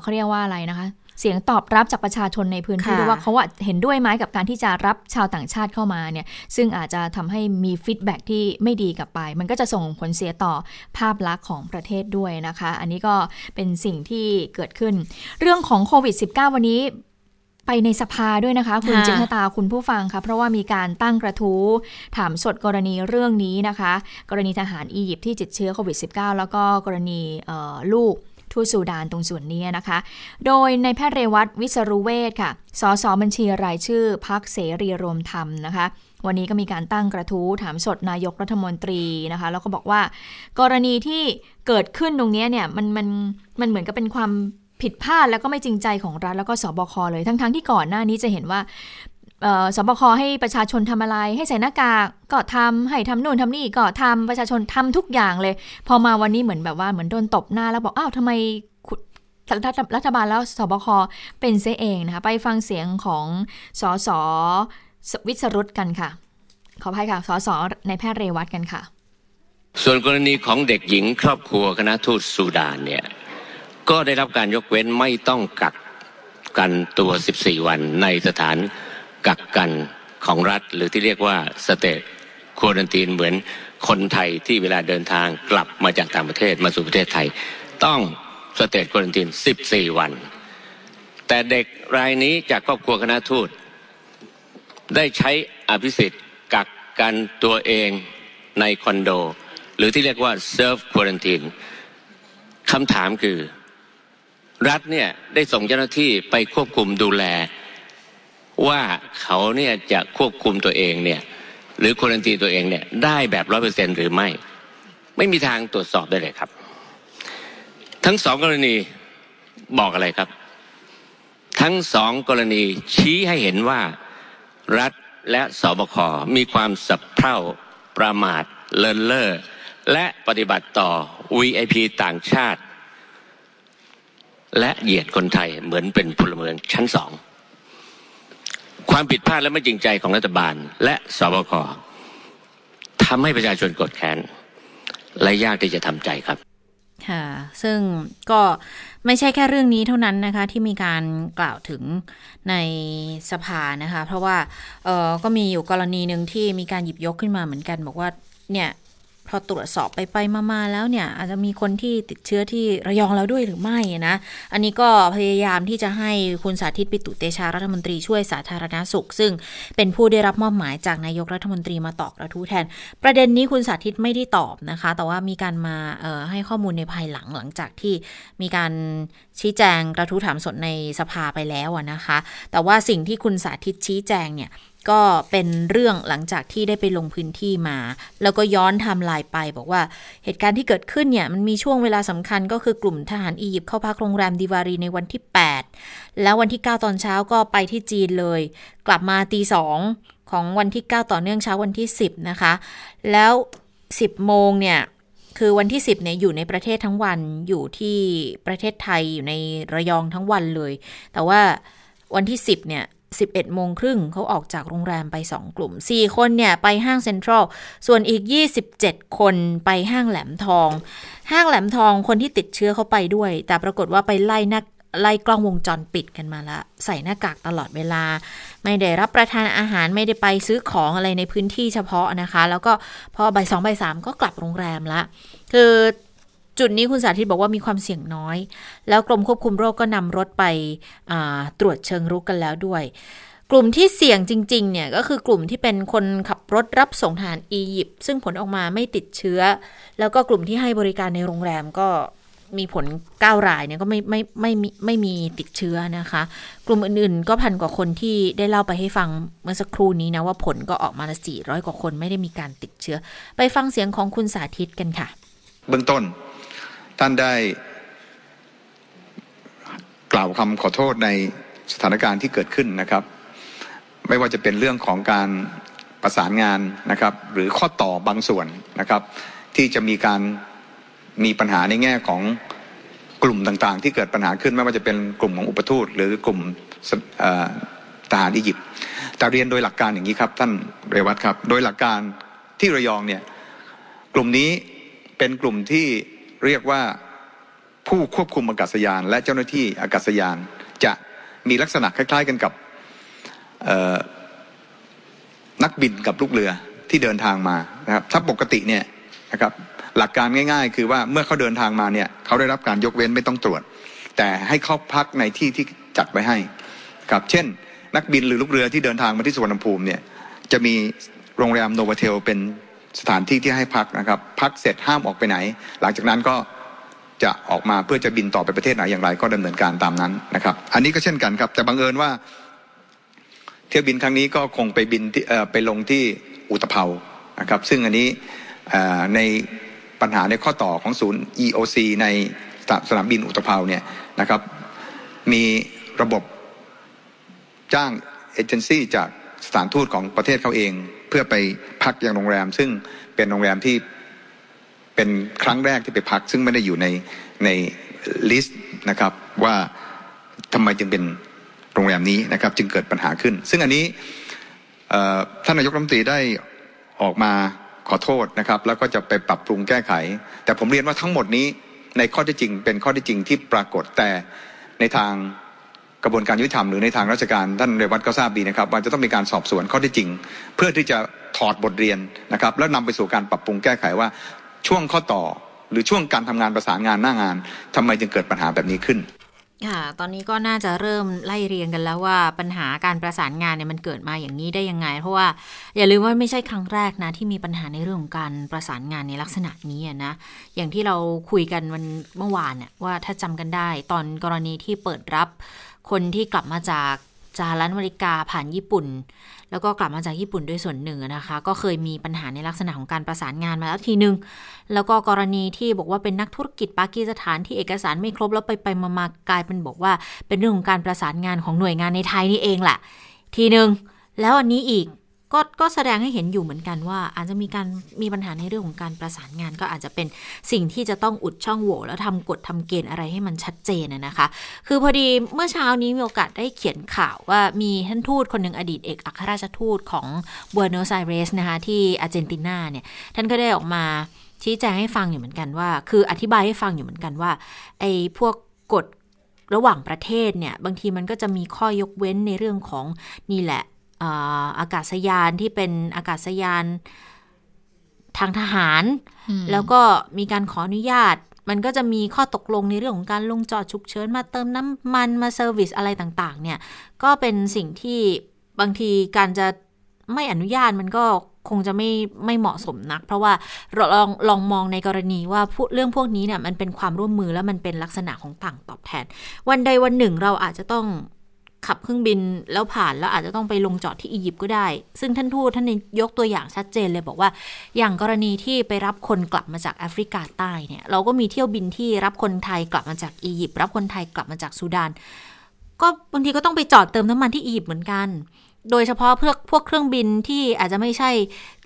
เขาเรียกว่าอะไรนะคะเสียงตอบรับจากประชาชนในพื้นที่ด้วยว่าเขาเห็นด้วยไหมกับการที่จะรับชาวต่างชาติเข้ามาเนี่ยซึ่งอาจจะทำให้มีฟีดแบ็กที่ไม่ดีกลับไปมันก็จะส่งผลเสียต่อภาพลักษณ์ของประเทศด้วยนะคะอันนี้ก็เป็นสิ่งที่เกิดขึ้นเรื่องของโควิด -19 วันนี้ไปในสภาด้วยนะคะคุณจินตาคุณผู้ฟังค่ะเพราะว่ามีการตั้งกระทู้ถามสดกรณีเรื่องนี้นะคะกรณีทหารอียิปต์ที่ติดเชื้อโควิด -19 แล้วก็กรณีลูกทูตซูดานตรงส่วนนี้นะคะโดยในแพทย์เรวัตวิศรุเวชค่ะสสบัญชีรายชื่อพรรคเสรีรวมธรรมนะคะวันนี้ก็มีการตั้งกระทู้ถามสดนายกรัฐมนตรีนะคะแล้วก็บอกว่ากรณีที่เกิดขึ้นตรงนี้เนี่ยมันเหมือนกับเป็นความผิดพลาดแล้วก็ไม่จริงใจของรัฐแล้วก็สบคเลยทั้งที่ก่อนหน้านี้จะเห็นว่าสบคให้ประชาชนทำอะไรให้ใส่หน้ากากก็ทำให้ทำนู่นทำนี่ก็ทำประชาชนทำทุกอย่างเลยพอมาวันนี้เหมือนแบบว่าเหมือนโดนตบหน้าแล้วบอกอ้าวทำไมรัฐบาลแล้วสบคเป็นเสียเองนะคะไปฟังเสียงของสสวิศรุตกันค่ะขออภัยค่ะสสในแพทย์เรวัตกันค่ะส่วนกรณีของเด็กหญิงครอบครัวคณะทูตซูดานเนี่ยก็ได้รับการยกเว้นไม่ต้องกักกันตัว14วันในสถานกักกันของรัฐหรือที่เรียกว่าสเตทควอรันทีนเหมือนคนไทยที่เวลาเดินทางกลับมาจากต่างประเทศมาสู่ประเทศไทยต้องสเตทควอรันทีน14วันแต่เด็กรายนี้จากครอบครัวคณะทูตได้ใช้อภิสิทธิ์กักกันตัวเองในคอนโดหรือที่เรียกว่าเซลฟ์ควอรันทีนคำถามคือรัฐเนี่ยได้ส่งเจ้าหน้าที่ไปควบคุมดูแลว่าเขาเนี่ยจะควบคุมตัวเองเนี่ยหรือควอรันทีนตัวเองเนี่ยได้แบบ 100% หรือไม่มีทางตรวจสอบได้เลยครับทั้งสองกรณีบอกอะไรครับทั้งสองกรณีชี้ให้เห็นว่ารัฐและสบคมีความสับเพร่าประมาทเลินเล่อและปฏิบัติต่อ VIP ต่างชาติและเหยียดคนไทยเหมือนเป็นพลเมืองชั้นสองความผิดพลาดและไม่จริงใจของรัฐบาลและสบคทำให้ประชาชนโกรธแค้นและยากที่จะทำใจครับ ค่ะซึ่งก็ไม่ใช่แค่เรื่องนี้เท่านั้นนะคะที่มีการกล่าวถึงในสภานะคะเพราะว่าก็มีอยู่กรณีหนึ่งที่มีการหยิบยกขึ้นมาเหมือนกันบอกว่าเนี่ยพอตรวจสอบไปมาแล้วเนี่ยอาจจะมีคนที่ติดเชื้อที่ระยองแล้วด้วยหรือไม่นะอันนี้ก็พยายามที่จะให้คุณสาธิตปิตุเตชะรัฐมนตรีช่วยสาธารณสุขซึ่งเป็นผู้ได้รับมอบหมายจากนายกรัฐมนตรีมาตอบกระทู้แทนประเด็นนี้คุณสาธิตไม่ได้ตอบนะคะแต่ว่ามีการมาให้ข้อมูลในภายหลังจากที่มีการชี้แจงกระทู้ถามสดในสภาไปแล้วนะคะแต่ว่าสิ่งที่คุณสาธิตชี้แจงเนี่ยก็เป็นเรื่องหลังจากที่ได้ไปลงพื้นที่มาแล้วก็ย้อนไทม์ไลน์ไปบอกว่าเหตุการณ์ที่เกิดขึ้นเนี่ยมันมีช่วงเวลาสำคัญก็คือกลุ่มทหารอียิปต์เข้าพักโรงแรมดิวารีในวันที่8แล้ววันที่9ตอนเช้าก็ไปที่จีนเลยกลับมาตี2ของวันที่9ต่อเนื่องเช้าวันที่10นะคะแล้ว10โมงเนี่ยคือวันที่10เนี่ยอยู่ในประเทศทั้งวันอยู่ที่ประเทศไทยอยู่ในระยองทั้งวันเลยแต่ว่าวันที่10เนี่ย11 โมงครึ่งเขาออกจากโรงแรมไป2 กลุ่ม4 คนเนี่ยไปห้างเซ็นทรัลส่วนอีก27 คนไปห้างแหลมทองคนที่ติดเชื้อเขาไปด้วยแต่ปรากฏว่าไปไล่กล้องวงจรปิดกันมาละใส่หน้ากากตลอดเวลาไม่ได้รับประทานอาหารไม่ได้ไปซื้อของอะไรในพื้นที่เฉพาะนะคะแล้วก็พอบ่าย2บ่าย3ก็กลับโรงแรมละคือจุดนี้คุณสาธิตบอกว่ามีความเสี่ยงน้อยแล้วกรมควบคุมโรคก็นำรถไปตรวจเชิงรุกกันแล้วด้วยกลุ่มที่เสี่ยงจริงๆเนี่ยก็คือกลุ่มที่เป็นคนขับรถรับส่งทหารอียิปต์ซึ่งผลออกมาไม่ติดเชื้อแล้วก็กลุ่มที่ให้บริการในโรงแรมก็มีผล9 รายเนี่ยก็ไม่มีติดเชื้อนะคะกลุ่มอื่นๆก็1,000 กว่าคนที่ได้เล่าไปให้ฟังเมื่อสักครู่นี้นะว่าผลก็ออกมาละ400 กว่าคนไม่ได้มีการติดเชื้อไปฟังเสียงของคุณสาธิตกันค่ะเบื้องต้นท่านได้กล่าวคำขอโทษในสถานการณ์ที่เกิดขึ้นนะครับไม่ว่าจะเป็นเรื่องของการประสานงานนะครับหรือข้อต่อบางส่วนนะครับที่จะมีปัญหาในแง่ของกลุ่มต่างๆที่เกิดปัญหาขึ้นไม่ว่าจะเป็นกลุ่มของอุปทูตหรือกลุ่มทหารอียิปต์แต่เรียนโดยหลักการอย่างนี้ครับท่านเรวัตครับโดยหลักการที่ระยองเนี่ยกลุ่มนี้เป็นกลุ่มที่เรียกว่าผู้ควบคุมอากาศยานและเจ้าหน้าที่อากาศยานจะมีลักษณะคล้ายๆกันกับนักบินกับลูกเรือที่เดินทางมานะครับถ้าปกติเนี่ยนะครับหลักการง่ายๆคือว่าเมื่อเขาเดินทางมาเนี่ยเขาได้รับการยกเว้นไม่ต้องตรวจแต่ให้เข้าพักในที่ที่จัดไว้ให้ครับเช่นนักบินหรือลูกเรือที่เดินทางมาที่สุวรรณภูมิเนี่ยจะมีโรงแรมโนวาเทลเป็นสถานที่ที่ให้พักนะครับพักเสร็จห้ามออกไปไหนหลังจากนั้นก็จะออกมาเพื่อจะบินต่อไปประเทศไหนอย่างไรก็ดำเนินการตามนั้นนะครับอันนี้ก็เช่นกันครับแต่บังเอิญว่าเที่ยวบินครั้งนี้ก็คงไปบินไปลงที่อุตภเปานะครับซึ่งอันนี้ในปัญหาในข้อต่อของศูนย์ EOC ในสนามบินอุตภเปาเนี่ยนะครับมีระบบจ้างเอเจนซี่จากสถานทูตของประเทศเขาเองเพื่อไปพักยังโรงแรมซึ่งเป็นโรงแรมที่เป็นครั้งแรกที่ไปพักซึ่งไม่ได้อยู่ในลิสต์นะครับว่าทำไมจึงเป็นโรงแรมนี้นะครับจึงเกิดปัญหาขึ้นซึ่งอันนี้ท่านนายกรัฐมนตรีได้ออกมาขอโทษนะครับแล้วก็จะไปปรับปรุงแก้ไขแต่ผมเรียนว่าทั้งหมดนี้ในข้อเท็จจริงเป็นข้อเท็จจริงที่ปรากฏแต่ในทางกระบวนการยุติธรรมหรือในทางราชการท่านเรวัตก็ทราบดีนะครับว่าจะต้องมีการสอบสวนข้อเท็จจริงเพื่อที่จะถอดบทเรียนนะครับแล้วนำไปสู่การปรับปรุงแก้ไขว่าช่วงข้อต่อหรือช่วงการทำงานประสานงานหน้างานทำไมจึงเกิดปัญหาแบบนี้ขึ้นค่ะตอนนี้ก็น่าจะเริ่มไล่เรียงกันแล้วว่าปัญหาการประสานงานเนี่ยมันเกิดมาอย่างนี้ได้ยังไงเพราะว่าอย่าลืมว่าไม่ใช่ครั้งแรกนะที่มีปัญหาในเรื่องของการประสานงานในลักษณะนี้นะอย่างที่เราคุยกันวันเมื่อวานเนี่ยว่าถ้าจำกันได้ตอนกรณีที่เปิดรับคนที่กลับมาจากสหรัฐอเมริกาผ่านญี่ปุ่นแล้วก็กลับมาจากญี่ปุ่นด้วยส่วนหนึ่งนะคะก็เคยมีปัญหาในลักษณะของการประสานงานมาแล้วทีนึงแล้วก็กรณีที่บอกว่าเป็นนักธุรกิจปากีสถานที่เอกสารไม่ครบแล้วไปมากลายเป็นบอกว่าเป็นเรื่องของการประสานงานของหน่วยงานในไทยนี่เองแหละทีนึงแล้วอันนี้อีกก็แสดงให้เห็นอยู่เหมือนกันว่าอาจจะมีปัญหาในเรื่องของการประสานงานก็อาจจะเป็นสิ่งที่จะต้องอุดช่องโหว่แล้วทำกฎทำเกณฑ์อะไรให้มันชัดเจนนะคะคือพอดีเมื่อเช้านี้มีโอกาสได้เขียนข่าวว่ามีท่านทูตคนหนึ่งอดีตเอกอัครราชทูตของบัวโนสไอเรสนะคะที่อาร์เจนตินาเนี่ยท่านก็ได้ออกมา ชี้แจงให้ฟังอยู่เหมือนกันว่าคืออธิบายให้ฟังอยู่เหมือนกันว่าไอ้พวกกฎระหว่างประเทศเนี่ยบางทีมันก็จะมีข้อยกเว้นในเรื่องของนี่แหละอากาศยานที่เป็นอากาศยานทางทหารแล้วก็มีการขออนุญาตมันก็จะมีข้อตกลงในเรื่องของการลงจอดฉุกเฉินมาเติมน้ำมันมาเซอร์วิสอะไรต่างๆเนี่ยก็เป็นสิ่งที่บางทีการจะไม่อนุญาตมันก็คงจะไม่เหมาะสมนักเพราะว่าลองมองในกรณีว่าเรื่องพวกนี้เนี่ยมันเป็นความร่วมมือและมันเป็นลักษณะของต่างตอบแทนวันใดวันหนึ่งเราอาจจะต้องขับเครื่องบินแล้วผ่านแล้วอาจจะต้องไปลงจอดที่อียิปต์ก็ได้ซึ่งท่านทูตท่านยกตัวอย่างชัดเจนเลยบอกว่าอย่างกรณีที่ไปรับคนกลับมาจากแอฟริกาใต้เนี่ยเราก็มีเที่ยวบินที่รับคนไทยกลับมาจากอียิปต์รับคนไทยกลับมาจากซูดานก็บางทีก็ต้องไปจอดเติมน้ำมันที่อียิปต์เหมือนกันโดยเฉพาะพวกเครื่องบินที่อาจจะไม่ใช่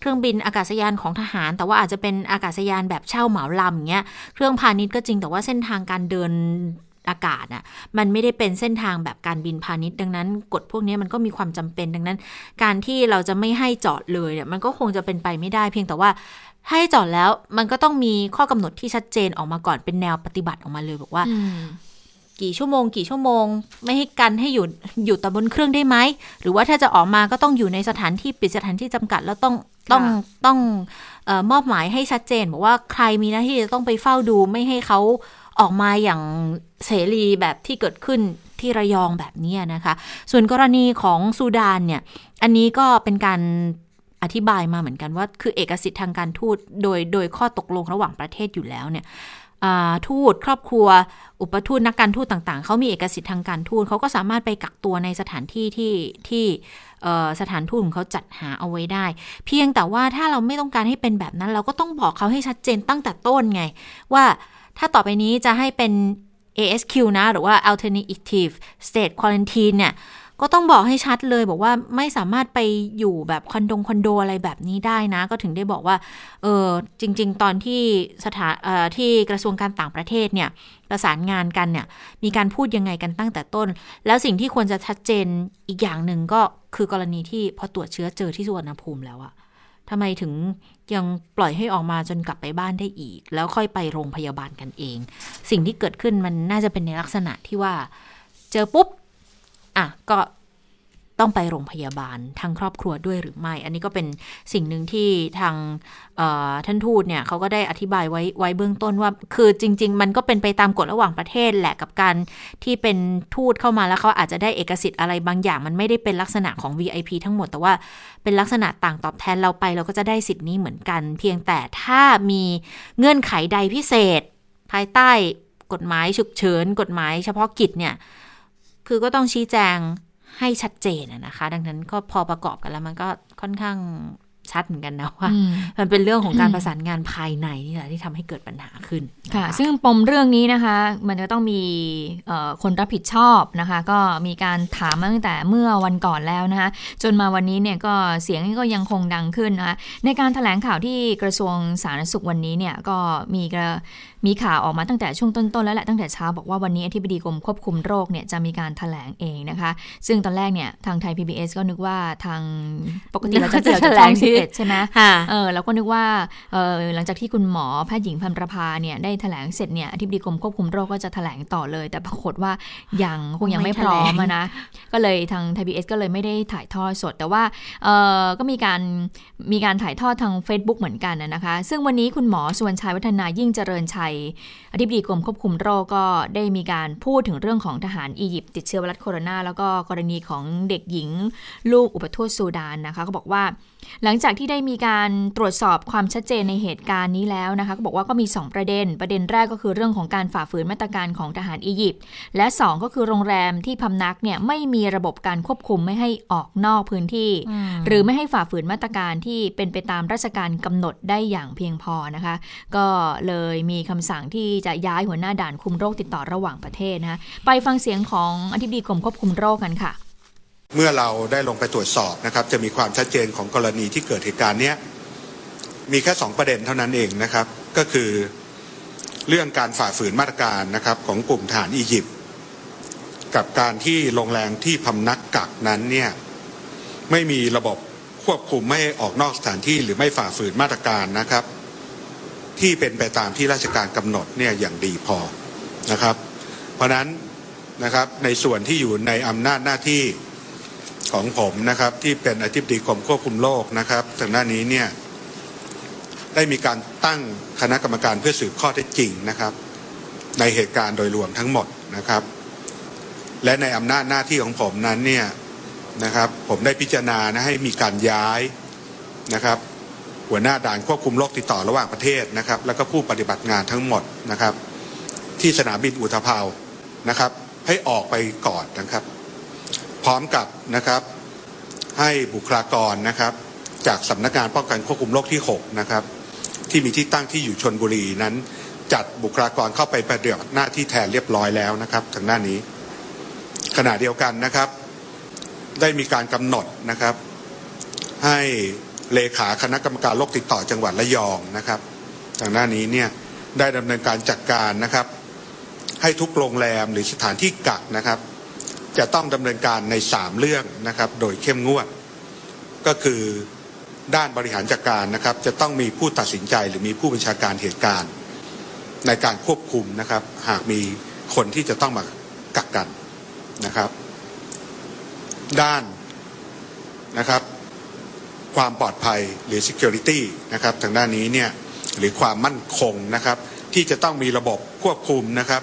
เครื่องบินอากาศยานของทหารแต่ว่าอาจจะเป็นอากาศยานแบบเช่าเหมาลำเงี้ยเครื่องพาณิชย์ก็จริงแต่ว่าเส้นทางการเดินอากาศน่ะมันไม่ได้เป็นเส้นทางแบบการบินพาณิชย์ดังนั้นกฎพวกนี้มันก็มีความจำเป็นดังนั้นการที่เราจะไม่ให้จอดเลยเนี่ยมันก็คงจะเป็นไปไม่ได้เพียงแต่ว่าให้จอดแล้วมันก็ต้องมีข้อกำหนดที่ชัดเจนออกมาก่อนเป็นแนวปฏิบัติออกมาเลยบอกว่ากี่ชั่วโมงไม่ให้กันให้อยู่แต่บนเครื่องได้ไหมหรือว่าถ้าจะออกมาก็ต้องอยู่ในสถานที่ปิดสถานที่จำกัดแล้วต้องมอบหมายให้ชัดเจนบอกว่าใครมีหน้าที่จะต้องไปเฝ้าดูไม่ให้เขาออกมาอย่างเสรีแบบที่เกิดขึ้นที่ระยองแบบนี้นะคะส่วนกรณีของซูดานเนี่ยอันนี้ก็เป็นการอธิบายมาเหมือนกันว่าคือเอกสิทธิ์ทางการทูตโดยข้อตกลงระหว่างประเทศอยู่แล้วเนี่ยทูตครอบครัวอุปทูตนักการทูตต่างๆเขามีเอกสิทธิ์ทางการทูตเขาก็สามารถไปกักตัวในสถานที่ที่สถานทูตของเขาจัดหาเอาไว้ได้เพียงแต่ว่าถ้าเราไม่ต้องการให้เป็นแบบนั้นเราก็ต้องบอกเขาให้ชัดเจนตั้งแต่ต้นไงว่าถ้าต่อไปนี้จะให้เป็น ASQ นะหรือว่า Alternative State Quarantine เนี่ยก็ต้องบอกให้ชัดเลยบอกว่าไม่สามารถไปอยู่แบบคอนโดอะไรแบบนี้ได้นะก็ถึงได้บอกว่าจริงๆตอนที่ที่กระทรวงการต่างประเทศเนี่ยประสานงานกันเนี่ยมีการพูดยังไงกันตั้งแต่ต้นแล้วสิ่งที่ควรจะชัดเจนอีกอย่างหนึ่งก็คือกรณีที่พอตรวจเชื้อเจอที่สุวรรณภูมิแล้วอะทำไมถึงยังปล่อยให้ออกมาจนกลับไปบ้านได้อีกแล้วค่อยไปโรงพยาบาลกันเองสิ่งที่เกิดขึ้นมันน่าจะเป็นในลักษณะที่ว่าเจอปุ๊บอ่ะก็ต้องไปโรงพยาบาลทางครอบครัวด้วยหรือไม่อันนี้ก็เป็นสิ่งหนึ่งที่ทางท่านทูตเนี่ยเขาก็ได้อธิบายไว้เบื้องต้นว่าคือจริงๆมันก็เป็นไปตามกฎระหว่างประเทศแหละกับการที่เป็นทูตเข้ามาแล้วเขาอาจจะได้เอกสิทธิ์อะไรบางอย่างมันไม่ได้เป็นลักษณะของ VIP ทั้งหมดแต่ว่าเป็นลักษณะต่างตอบแทนเราไปเราก็จะได้สิทธิ์นี้เหมือนกันเพียงแต่ถ้ามีเงื่อนไขใดพิเศษภายใต้กฎหมายฉุกเฉินกฎหมายเฉพาะกิจเนี่ยคือก็ต้องชี้แจงให้ชัดเจนนะคะดังนั้นก็พอประกอบกันแล้วมันก็ค่อนข้างชัดเหมือนกันนะว่ามันเป็นเรื่องของการประสานงานภายในนี่แหละที่ทำให้เกิดปัญหาขึ้นค่ะซึ่งปมเรื่องนี้นะคะมันจะต้องมีคนรับผิดชอบนะคะก็มีการถามมาตั้งแต่เมื่อวันก่อนแล้วนะคะจนมาวันนี้เนี่ยก็เสียงก็ยังคงดังขึ้นนะคะในการแถลงข่าวที่กระทรวงสาธารณสุขวันนี้เนี่ยก็มีข่าวออกมาตั้งแต่ช่วงต้นๆแล้วแหละตั้งแต่เช้าบอกว่าวันนี้อธิบดีกรมควบคุมโรคเนี่ยจะมีการแถลงเองนะคะซึ่งตอนแรกเนี่ยทางไทย PBS ก็นึกว่าทางปกติเราจะแถลง11ใช่ไหมเราก็นึกว่าหลังจากที่คุณหมอแพทย์หญิงพันประภาเนี่ยได้แถลงเสร็จเนี่ยอธิบดีกรมควบคุมโรคก็จะแถลงต่อเลยแต่ปรากฏว่าคงยังไม่พร้อมนะก็เลยทางไทย PBS ก็เลยไม่ได้ถ่ายทอดสดแต่ว่าก็มีการถ่ายทอดทาง Facebook เหมือนกันนะคะซึ่งวันนี้คุณหมอสุวรรณชัยวัฒนายิ่งเจริญชัยอธิบดีกรมควบคุมโรคก็ได้มีการพูดถึงเรื่องของทหารอียิปต์ติดเชื้อไวรัสโคโรนาแล้วก็กรณีของเด็กหญิงลูกอุปทูตซูดานนะคะก็บอกว่าหลังจากที่ได้มีการตรวจสอบความชัดเจนในเหตุการณ์นี้แล้วนะคะก็บอกว่าก็มี2ประเด็นแรกก็คือเรื่องของการฝ่าฝืนมาตรการของทหารอียิปต์และ2ก็คือโรงแรมที่พำนักเนี่ยไม่มีระบบการควบคุมไม่ให้ออกนอกพื้นที่หรือไม่ให้ฝ่าฝืนมาตรการที่เป็นไปตามราชการกำหนดได้อย่างเพียงพอนะคะก็เลยมีคำสั่งที่จะย้ายหัวหน้าด่านคุมโรคติดต่อระหว่างประเทศนะคะไปฟังเสียงของอธิบดีกรมควบคุมโรคกันค่ะเมื่อเราได้ลงไปตรวจสอบนะครับจะมีความชัดเจนของกรณีที่เกิดเหตุการณ์นี้มีแค่2ประเด็นเท่านั้นเองนะครับก็คือเรื่องการฝ่าฝืนมาตรการนะครับของกลุ่มทหารอียิปต์กับการที่โรงแรมที่พำนักกักนั้นเนี่ยไม่มีระบบควบคุมไม่ออกนอกสถานที่หรือไม่ฝ่าฝืนมาตรการนะครับ ที่เป็นไปตามที่ราชการกำหนดเนี่ยอย่างดีพอนะครับเพราะนั้นนะครับในส่วนที่อยู่ในอำนาจหน้าที่ของผมนะครับที่เป็นอธิบดีกรมควบคุมโรคนะครับทางด้านนี้เนี่ยได้มีการตั้งคณะกรรมการเพื่อสืบข้อเท็จจริงนะครับในเหตุการณ์โดยรวมทั้งหมดนะครับและในอำนาจหน้าที่ของผมนั้นเนี่ยนะครับผมได้พิจารณาให้มีการย้ายนะครับหัวหน้าด่านควบคุมโรคติดต่อระหว่างประเทศนะครับแล้วก็ผู้ปฏิบัติงานทั้งหมดนะครับที่สนามบินอุตภาวนะครับให้ออกไปก่อนนะครับพร้อมกับนะครับให้บุคลากรนะครับจากสำนักงานป้องกันควบคุมโรคที่6นะครับที่มีที่ตั้งที่อยู่ชลบุรีนั้นจัดบุคลากรเข้าไปปฏิบัติหน้าที่แทนเรียบร้อยแล้วนะครับทางด้านนี้ขณะเดียวกันนะครับได้มีการกำหนดนะครับให้เลขาคณะกรรมการโรคติดต่อจังหวัดระยองนะครับทางด้านนี้เนี่ยได้ดำเนินการจัดการนะครับให้ทุกโรงแรมหรือสถานที่กักนะครับจะต้องดำเนินการใน3เรื่องนะครับโดยเข้มงวดก็คือด้านบริหารจัดการนะครับจะต้องมีผู้ตัดสินใจหรือมีผู้บัญชาการเหตุการณ์ในการควบคุมนะครับหากมีคนที่จะต้องมากักกันนะครับด้านนะครับความปลอดภัยหรือ security นะครับทางด้านนี้เนี่ยหรือความมั่นคงนะครับที่จะต้องมีระบบควบคุมนะครับ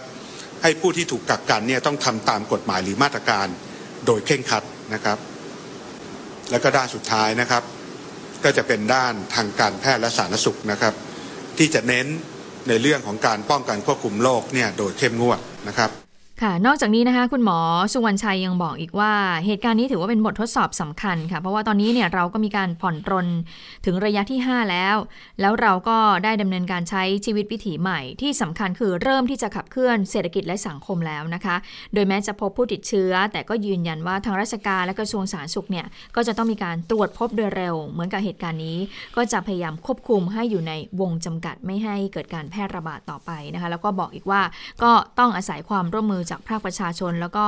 ให้ผู้ที่ถูกกักกันเนี่ยต้องทำตามกฎหมายหรือมาตรการโดยเคร่งครัดนะครับและก็ด้านสุดท้ายนะครับก็จะเป็นด้านทางการแพทย์และสาธารณสุขนะครับที่จะเน้นในเรื่องของการป้องกันควบคุมโรคเนี่ยโดยเข้มงวดนะครับค่ะนอกจากนี้นะคะคุณหมอสุวรรณชัยยังบอกอีกว่าเหตุการณ์นี้ถือว่าเป็นบททดสอบสำคัญค่ะเพราะว่าตอนนี้เนี่ยเราก็มีการผ่อนปรนถึงระยะที่5แล้วเราก็ได้ดำเนินการใช้ชีวิตวิถีใหม่ที่สำคัญคือเริ่มที่จะขับเคลื่อนเศรษฐกิจและสังคมแล้วนะคะโดยแม้จะพบผู้ติดเชื้อแต่ก็ยืนยันว่าทางราชการและกระทรวงสาธารณสุขเนี่ยก็จะต้องมีการตรวจพบโดยเร็วเหมือนกับเหตุการณ์นี้ก็จะพยายามควบคุมให้อยู่ในวงจำกัดไม่ให้เกิดการแพร่ระบาดต่อไปนะคะแล้วก็บอกอีกว่าก็ต้องอาศัยความร่วมมือจากภาคประชาชนแล้วก็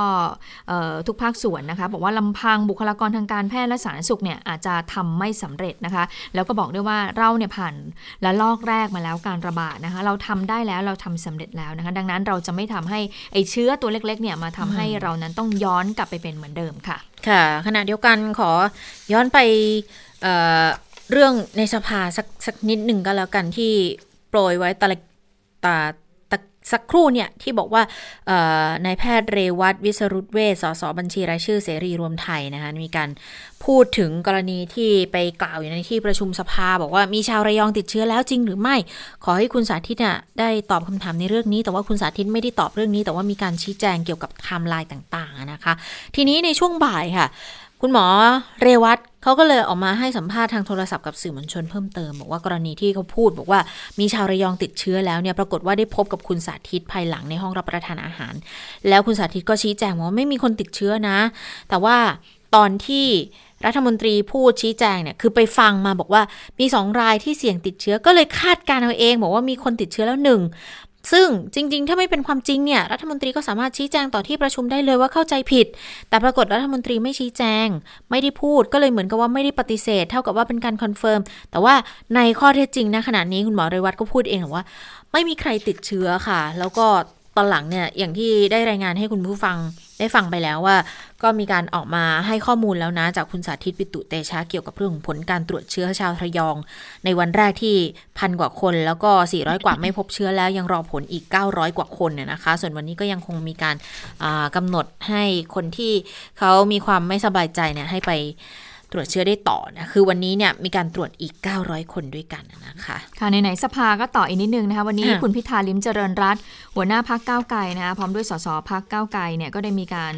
ทุกภาคส่วนนะคะบอกว่าลำพังบุคลากรทางการแพทย์และสาธารณสุขเนี่ยอาจจะทำไม่สำเร็จนะคะแล้วก็บอกด้วยว่าเราเนี่ยผ่านละลอกแรกมาแล้วการระบาดนะคะเราทำได้แล้วเราทำสำเร็จแล้วนะคะดังนั้นเราจะไม่ทำให้ไอ้เชื้อตัวเล็กๆเนี่ยมาทำให้เรานั้นต้องย้อนกลับไปเป็นเหมือนเดิมค่ะค่ะขณะเดียวกันขอย้อนไปเรื่องในสภาสักนิดหนึ่งก็แล้วกันที่โปรยไว้สักครู่เนี่ยที่บอกว่านายแพทย์เรวัตวิสรุตเวช สส.บัญชีรายชื่อเสรีรวมไทยนะคะมีการพูดถึงกรณีที่ไปกล่าวอยู่ในที่ประชุมสภาบอกว่ามีชาวระยองติดเชื้อแล้วจริงหรือไม่ขอให้คุณสาธิตน่ะได้ตอบคำถามในเรื่องนี้แต่ว่าคุณสาธิตไม่ได้ตอบเรื่องนี้แต่ว่ามีการชี้แจงเกี่ยวกับไทม์ไลน์ต่างๆนะคะทีนี้ในช่วงบ่ายค่ะคุณหมอเรวัตเขาก็เลยออกมาให้สัมภาษณ์ทางโทรศัพท์กับสื่อมวลชนเพิ่มเติมบอกว่ากรณีที่เขาพูดบอกว่ามีชาวระยองติดเชื้อแล้วเนี่ยปรากฏว่าได้พบกับคุณสาธิตภายหลังในห้องรับประทานอาหารแล้วคุณสาธิตก็ชี้แจงว่าไม่มีคนติดเชื้อนะแต่ว่าตอนที่รัฐมนตรีพูดชี้แจงเนี่ยคือไปฟังมาบอกว่ามี2รายที่เสี่ยงติดเชื้อก็เลยคาดการเอาเองบอกว่ามีคนติดเชื้อแล้ว1ซึ่งจริงๆถ้าไม่เป็นความจริงเนี่ยรัฐมนตรีก็สามารถชี้แจงต่อที่ประชุมได้เลยว่าเข้าใจผิดแต่ปรากฏรัฐมนตรีไม่ชี้แจงไม่ได้พูดก็เลยเหมือนกับว่าไม่ได้ปฏิเสธเท่ากับว่าเป็นการคอนเฟิร์มแต่ว่าในข้อเท็จจริงนะขณะนี้คุณหมอเรวัตก็พูดเองว่าไม่มีใครติดเชื้อค่ะแล้วก็ตอนหลังเนี่ยอย่างที่ได้รายงานให้คุณผู้ฟังได้ฟังไปแล้วว่าก็มีการออกมาให้ข้อมูลแล้วนะจากคุณสาธิตปิตุเตชะเกี่ยวกับเรื่องของผลการตรวจเชื้อชาวระยองในวันแรกที่ 1,000 กว่าคนแล้วก็400กว่าไม่พบเชื้อแล้วยังรอผลอีก900กว่าคนเนี่ยนะคะส่วนวันนี้ก็ยังคงมีการกำหนดให้คนที่เขามีความไม่สบายใจเนี่ยให้ไปตรวจเชื้อได้ต่อนะคือวันนี้เนี่ยมีการตรวจอีก900คนด้วยกันนะคะค่ะในไหนสภาก็ต่ออีกนิดนึงนะคะวันนี้คุณพิธาลิ้มเจริญรัตน์หัวหน้าพรรคก้าวไกลนะคะพร้อมด้วยสสพรรคก้าวไกลเนี่ยก็ได้มีการ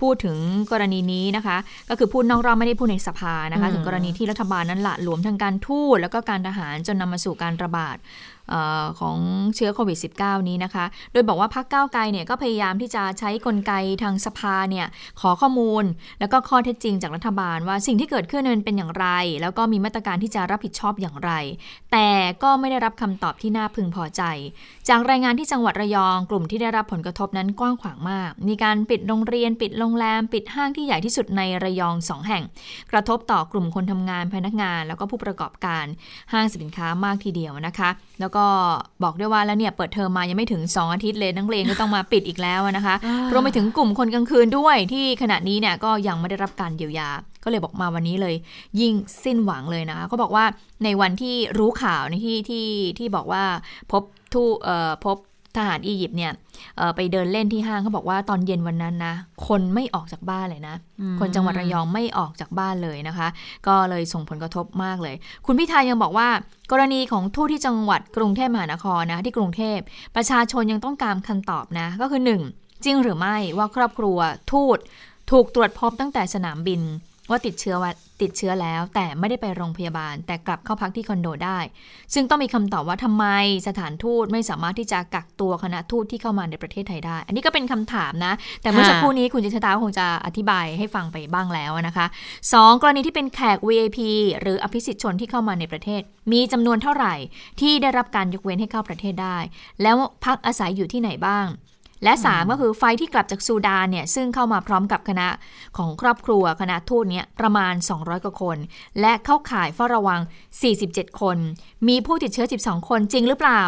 พูดถึงกรณีนี้นะคะก็คือพูดนอกรอบไม่ได้พูดในสภานะคะถึงกรณีที่รัฐบาลนั้นละหลวมทางการทูตแล้วก็การทหารจนนำมาสู่การระบาดของเชื้อโควิด -19 นี้นะคะโดยบอกว่าพรรคก้าวไกลเนี่ยก็พยายามที่จะใช้กลไกทางสภาเนี่ยขอข้อมูลแล้วก็ข้อเท็จจริงจากรัฐบาลว่าสิ่งที่เกิดขึ้นนั้นเป็นอย่างไรแล้วก็มีมาตรการที่จะรับผิดชอบอย่างไรแต่ก็ไม่ได้รับคำตอบที่น่าพึงพอใจจากรายงานที่จังหวัดระยองกลุ่มที่ได้รับผลกระทบนั้นกว้างขวางมากมีการปิดโรงเรียนปิดโรงแรมปิดห้างที่ใหญ่ที่สุดในระยอง2แห่งกระทบต่อกลุ่มคนทำงานพนักงานแล้วก็ผู้ประกอบการห้างสินค้ามากทีเดียวนะคะแล้ว ก็บอกด้วยว่าแล้วเนี่ยเปิดเทอมมายังไม่ถึง2อาทิตย์เลยนักเรียนก็ต้องมาปิดอีกแล้วนะคะรวมไปถึงกลุ่มคนกลางคืนด้วยที่ขณะนี้เนี่ยก็ยังไม่ได้รับการเยียวยาก็เลยบอกมาวันนี้เลยยิ่งสิ้นหวังเลยนะคะก็บอกว่าในวันที่รู้ข่าวในที่บอกว่าพบทหารอียิปต์เนี่ยไปเดินเล่นที่ห้างเขาบอกว่าตอนเย็นวันนั้นนะคนไม่ออกจากบ้านเลยนะคนจังหวัดระยองไม่ออกจากบ้านเลยนะคะก็เลยส่งผลกระทบมากเลยคุณพิธายังบอกว่ากรณีของทูตที่จังหวัดกรุงเทพมหานครนะที่กรุงเทพประชาชนยังต้องการคำตอบนะก็คือ1จริงหรือไม่ว่าครอบครัวทูตถูกตรวจพบตั้งแต่สนามบินว่าติดเชื้อแล้วแต่ไม่ได้ไปโรงพยาบาลแต่กลับเข้าพักที่คอนโดได้ซึ่งต้องมีคำตอบว่าทำไมสถานทูตไม่สามารถที่จะกักตัวคณะทูตที่เข้ามาในประเทศไทยได้อันนี้ก็เป็นคำถามนะแต่เมื่อสักครู่นี้คุณจิตตาคงจะอธิบายให้ฟังไปบ้างแล้วนะคะ2กรณีที่เป็นแขก VIP หรืออภิสิทธิชนที่เข้ามาในประเทศมีจำนวนเท่าไหร่ที่ได้รับการยกเว้นให้เข้าประเทศได้แล้วพักอาศัยอยู่ที่ไหนบ้างและ3ก็คือไฟที่กลับจากซูดานเนี่ยซึ่งเข้ามาพร้อมกับคณะของครอบครัวคณะทูตเนี่ยประมาณ200กว่าคนและเข้าข่ายเฝ้าระวัง47คนมีผู้ติดเชื้อ12คนจริงหรือเปล่า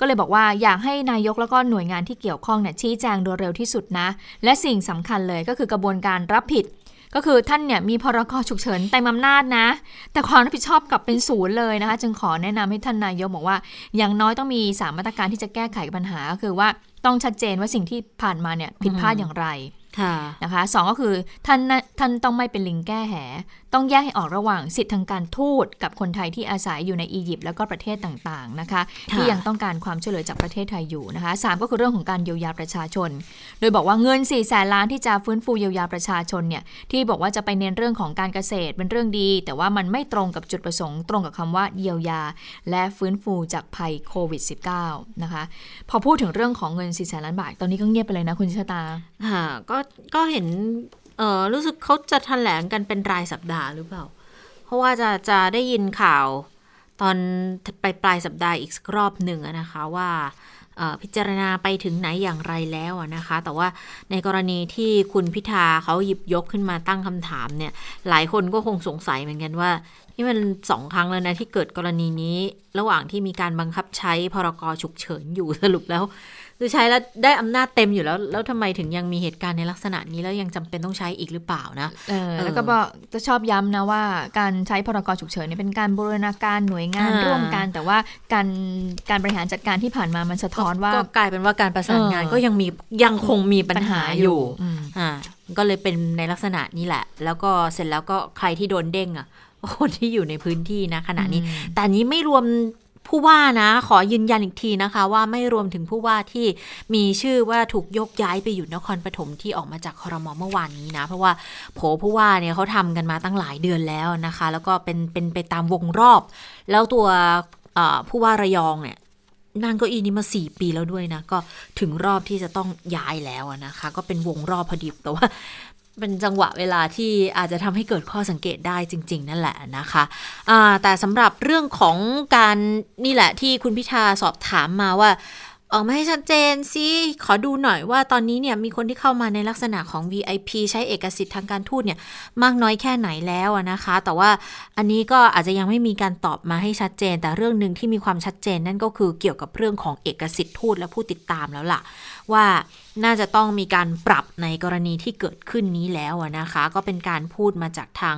ก็เลยบอกว่าอยากให้นายกแล้วก็หน่วยงานที่เกี่ยวข้องเนี่ยชี้แจงโดยเร็วที่สุดนะและสิ่งสำคัญเลยก็คือกระบวนการรับผิดก็คือท่านเนี่ยมีพรกฉุกเฉินเต็มอำนาจนะแต่ความรับผิดชอบกลับเป็นศูนย์เลยนะคะจึงขอแนะนำให้ท่านนายกบอกว่าอย่างน้อยต้องมี3มาตรการที่จะแก้ไขปัญหาก็คือว่าต้องชัดเจนว่าสิ่งที่ผ่านมาเนี่ยผิดพลาดอย่างไรนะคะสองก็คือท่านต้องไม่เป็นลิงแก้แหต้องแยกให้ออกระหว่างสิทธิทางการทูตกับคนไทยที่อาศัยอยู่ในอียิปต์แล้วก็ประเทศต่างๆนะคะที่ยังต้องการความช่วยเหลือจากประเทศไทยอยู่นะคะสามก็คือเรื่องของการเยียวยาประชาชนโดยบอกว่าเงิน400,000 ล้านที่จะฟื้นฟูเยียวยาประชาชนเนี่ยที่บอกว่าจะไปเน้นเรื่องของการเกษตรเป็นเรื่องดีแต่ว่ามันไม่ตรงกับจุดประสงค์ตรงกับคำว่าเยียวยาและฟื้นฟูจากภัยโควิด -19 นะคะพอพูดถึงเรื่องของเงิน400,000 ล้านบาทตอนนี้ก็เงียบไปเลยนะคุณชะตาค่ะก็เห็นรู้สึกเขาจะแถลงกันเป็นรายสัปดาห์หรือเปล่าเพราะว่าจะได้ยินข่าวตอนไปปลายสัปดาห์อีกรอบหนึ่งนะคะว่าพิจารณาไปถึงไหนอย่างไรแล้วนะคะแต่ว่าในกรณีที่คุณพิธาเขาหยิบยกขึ้นมาตั้งคำถามเนี่ยหลายคนก็คงสงสัยเหมือนกันว่านี่มัน2ครั้งแล้วนะที่เกิดกรณีนี้ระหว่างที่มีการบังคับใช้พรกฉุกเฉินอยู่สรุปแล้วคือใช้แล้วได้อำนาจเต็มอยู่แล้วทำไมถึงยังมีเหตุการณ์ในลักษณะนี้แล้วยังจำเป็นต้องใช้อีกหรือเปล่านะแล้วก็บอกจะชอบย้ำนะว่าการใช้พรกฉุกเฉินเนี่ยเป็นการบูรณาการหน่วยงานร่วมกันแต่ว่าการบริหารจัดการที่ผ่านมามันสะท้อนว่าก็กลายเป็นว่าการประสานงานก็ยังคงมีปัญหาอยู่ก็เลยเป็นในลักษณะนี้แหละแล้วก็เสร็จแล้วก็ใครที่โดนเด้งอ่ะคนที่อยู่ในพื้นที่นะขณะนี้แต่นี้ไม่รวมผู้ว่านะขอยืนยันอีกทีนะคะว่าไม่รวมถึงผู้ว่าที่มีชื่อว่าถูกยกย้ายไปอยู่นครปฐมที่ออกมาจากครม.เมื่อวานนี้นะเพราะว่าผู้ว่าเนี่ยเขาทำกันมาตั้งหลายเดือนแล้วนะคะแล้วก็เป็นไปตามวงรอบแล้วตัวผู้ว่าระยองเนี่ยนั่งเก้าอี้นี้มา4 ปีแล้วด้วยนะก็ถึงรอบที่จะต้องย้ายแล้วนะคะก็เป็นวงรอบพอดีแต่ว่าเป็นจังหวะเวลาที่อาจจะทำให้เกิดข้อสังเกตได้จริงๆนั่นแหละนะคะแต่สำหรับเรื่องของการนี่แหละที่คุณพิธาสอบถามมาว่าออกมาให้ชัดเจนสิขอดูหน่อยว่าตอนนี้เนี่ยมีคนที่เข้ามาในลักษณะของ VIP ใช้เอกสิทธิ์ทางการทูตเนี่ยมากน้อยแค่ไหนแล้วนะคะแต่ว่าอันนี้ก็อาจจะยังไม่มีการตอบมาให้ชัดเจนแต่เรื่องนึงที่มีความชัดเจนนั่นก็คือเกี่ยวกับเรื่องของเอกสิทธิ์ทูตและผู้ติดตามแล้วล่ะว่าน่าจะต้องมีการปรับในกรณีที่เกิดขึ้นนี้แล้วนะคะก็เป็นการพูดมาจากทาง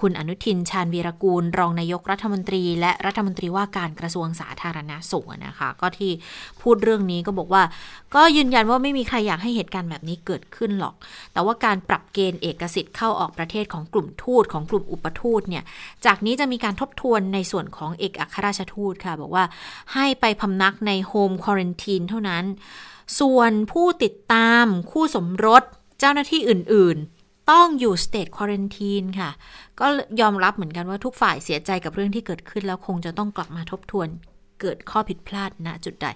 คุณอนุทินชาญวีรกูลรองนายกรัฐมนตรีและรัฐมนตรีว่าการกระทรวงสาธารณสุขนะคะก็ที่พูดเรื่องนี้ก็บอกว่าก็ยืนยันว่าไม่มีใครอยากให้เหตุการณ์แบบนี้เกิดขึ้นหรอกแต่ว่าการปรับเกณฑ์เอกสิทธิ์เข้าออกประเทศของกลุ่มทูตของกลุ่มอุปทูตเนี่ยจากนี้จะมีการทบทวนในส่วนของเอกอัครราชทูตค่ะบอกว่าให้ไปพำนักในโฮมควอรันทีนเท่านั้นส่วนผู้ติดตามคู่สมรสเจ้าหน้าที่อื่นๆต้องอยู่สเตทควอรันทีนค่ะก็ยอมรับเหมือนกันว่าทุกฝ่ายเสียใจกับเรื่องที่เกิดขึ้นแล้วคงจะต้องกลับมาทบทวนเกิดข้อผิดพลาดณจุดใด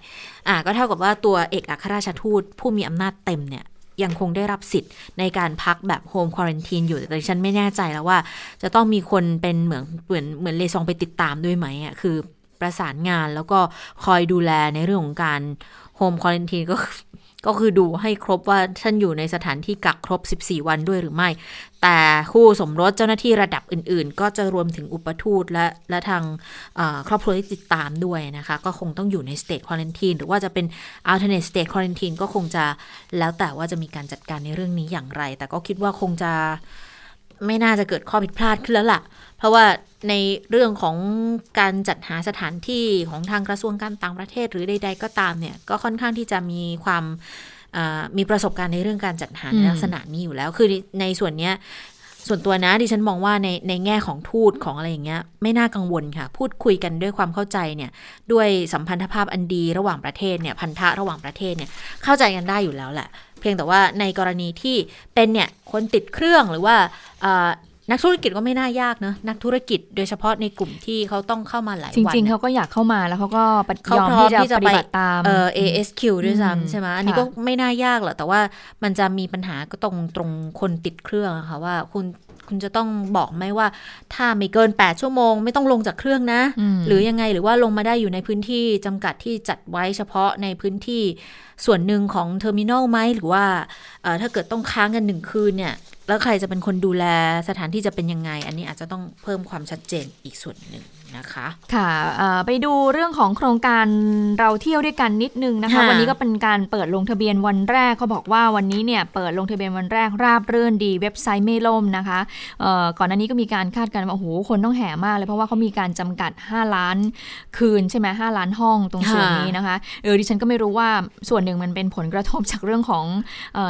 ก็เท่ากับว่าตัวเอกอัครราชทูตผู้มีอำนาจเต็มเนี่ยยังคงได้รับสิทธิ์ในการพักแบบโฮมควอรันทีนอยู่แต่ฉันไม่แน่ใจแล้วว่าจะต้องมีคนเป็นเหมือนเลซองไปติดตามด้วยไหมคือประสานงานแล้วก็คอยดูแลในเรื่องของการโฮมควอรันทีนก็ ก็คือดูให้ครบว่าท่านอยู่ในสถานที่กักครบ14วันด้วยหรือไม่แต่คู่สมรสเจ้าหน้าที่ระดับอื่นๆก็จะรวมถึงอุปทูตและทางครอบครัวที่ติดตามด้วยนะคะก็คงต้องอยู่ใน state quarantine หรือว่าจะเป็น alternate state quarantine ก็คงจะแล้วแต่ว่าจะมีการจัดการในเรื่องนี้อย่างไรแต่ก็คิดว่าคงจะไม่น่าจะเกิดข้อผิดพลาดขึ้นแล้วล่ะเพราะว่าในเรื่องของการจัดหาสถานที่ของทางกระทรวงการต่างประเทศหรือใดๆก็ตามเนี่ยก็ค่อนข้างที่จะมีความมีประสบการณ์ในเรื่องการจัดหาในลักษณะนี้อยู่แล้วคือในส่วนนี้ส่วนตัวนะดิฉันมองว่าในแง่ของทูตของอะไรอย่างเงี้ยไม่น่ากังวลค่ะพูดคุยกันด้วยความเข้าใจเนี่ยด้วยสัมพันธภาพอันดีระหว่างประเทศเนี่ยพันธะระหว่างประเทศเนี่ยเข้าใจกันได้อยู่แล้วแหละเพียงแต่ว่าในกรณีที่เป็นเนี่ยคนติดเครื่องหรือว่านักธุรกิจก็ไม่น่ายากนะนักธุรกิจโดยเฉพาะในกลุ่มที่เขาต้องเข้ามาหลายวันจริงๆเขาก็อยากเข้ามาแล้วเขาก็ยอมที่จะปฏิบัติตาม ASQ ด้วยซ้ำใช่ไหมอันนี้ก็ไม่น่ายากหรอกแต่ว่ามันจะมีปัญหาก็ตรงคนติดเครื่องค่ะว่าคุณจะต้องบอกไหมว่าถ้าไม่เกิน8ชั่วโมงไม่ต้องลงจากเครื่องนะหรือยังไงหรือว่าลงมาได้อยู่ในพื้นที่จำกัดที่จัดไว้เฉพาะในพื้นที่ส่วนหนึ่งของเทอร์มินอลไหมหรือว่าถ้าเกิดต้องค้างกัน1คืนเนี่ยแล้วใครจะเป็นคนดูแลสถานที่จะเป็นยังไงอันนี้อาจจะต้องเพิ่มความชัดเจนอีกส่วนหนึ่งนะคะค่ะไปดูเรื่องของโครงการเราเที่ยวด้วยกันนิดนึงนะคะวันนี้ก็เป็นการเปิดลงทะเบียนวันแรกเขาบอกว่าวันนี้เนี่ยเปิดลงทะเบียนวันแรกราบรื่นดีเว็บไซต์ไม่ล่มนะคะก่อนหน้านี้ก็มีการคาดการณ์ว่าโอ้โหคนต้องแห่มากเลยเพราะว่าเขามีการจำกัด5ล้านคืนใช่ไหม5ล้านห้องตรงส่วนนี้นะคะดิฉันก็ไม่รู้ว่าส่วนหนึ่งมันเป็นผลกระทบจากเรื่องของ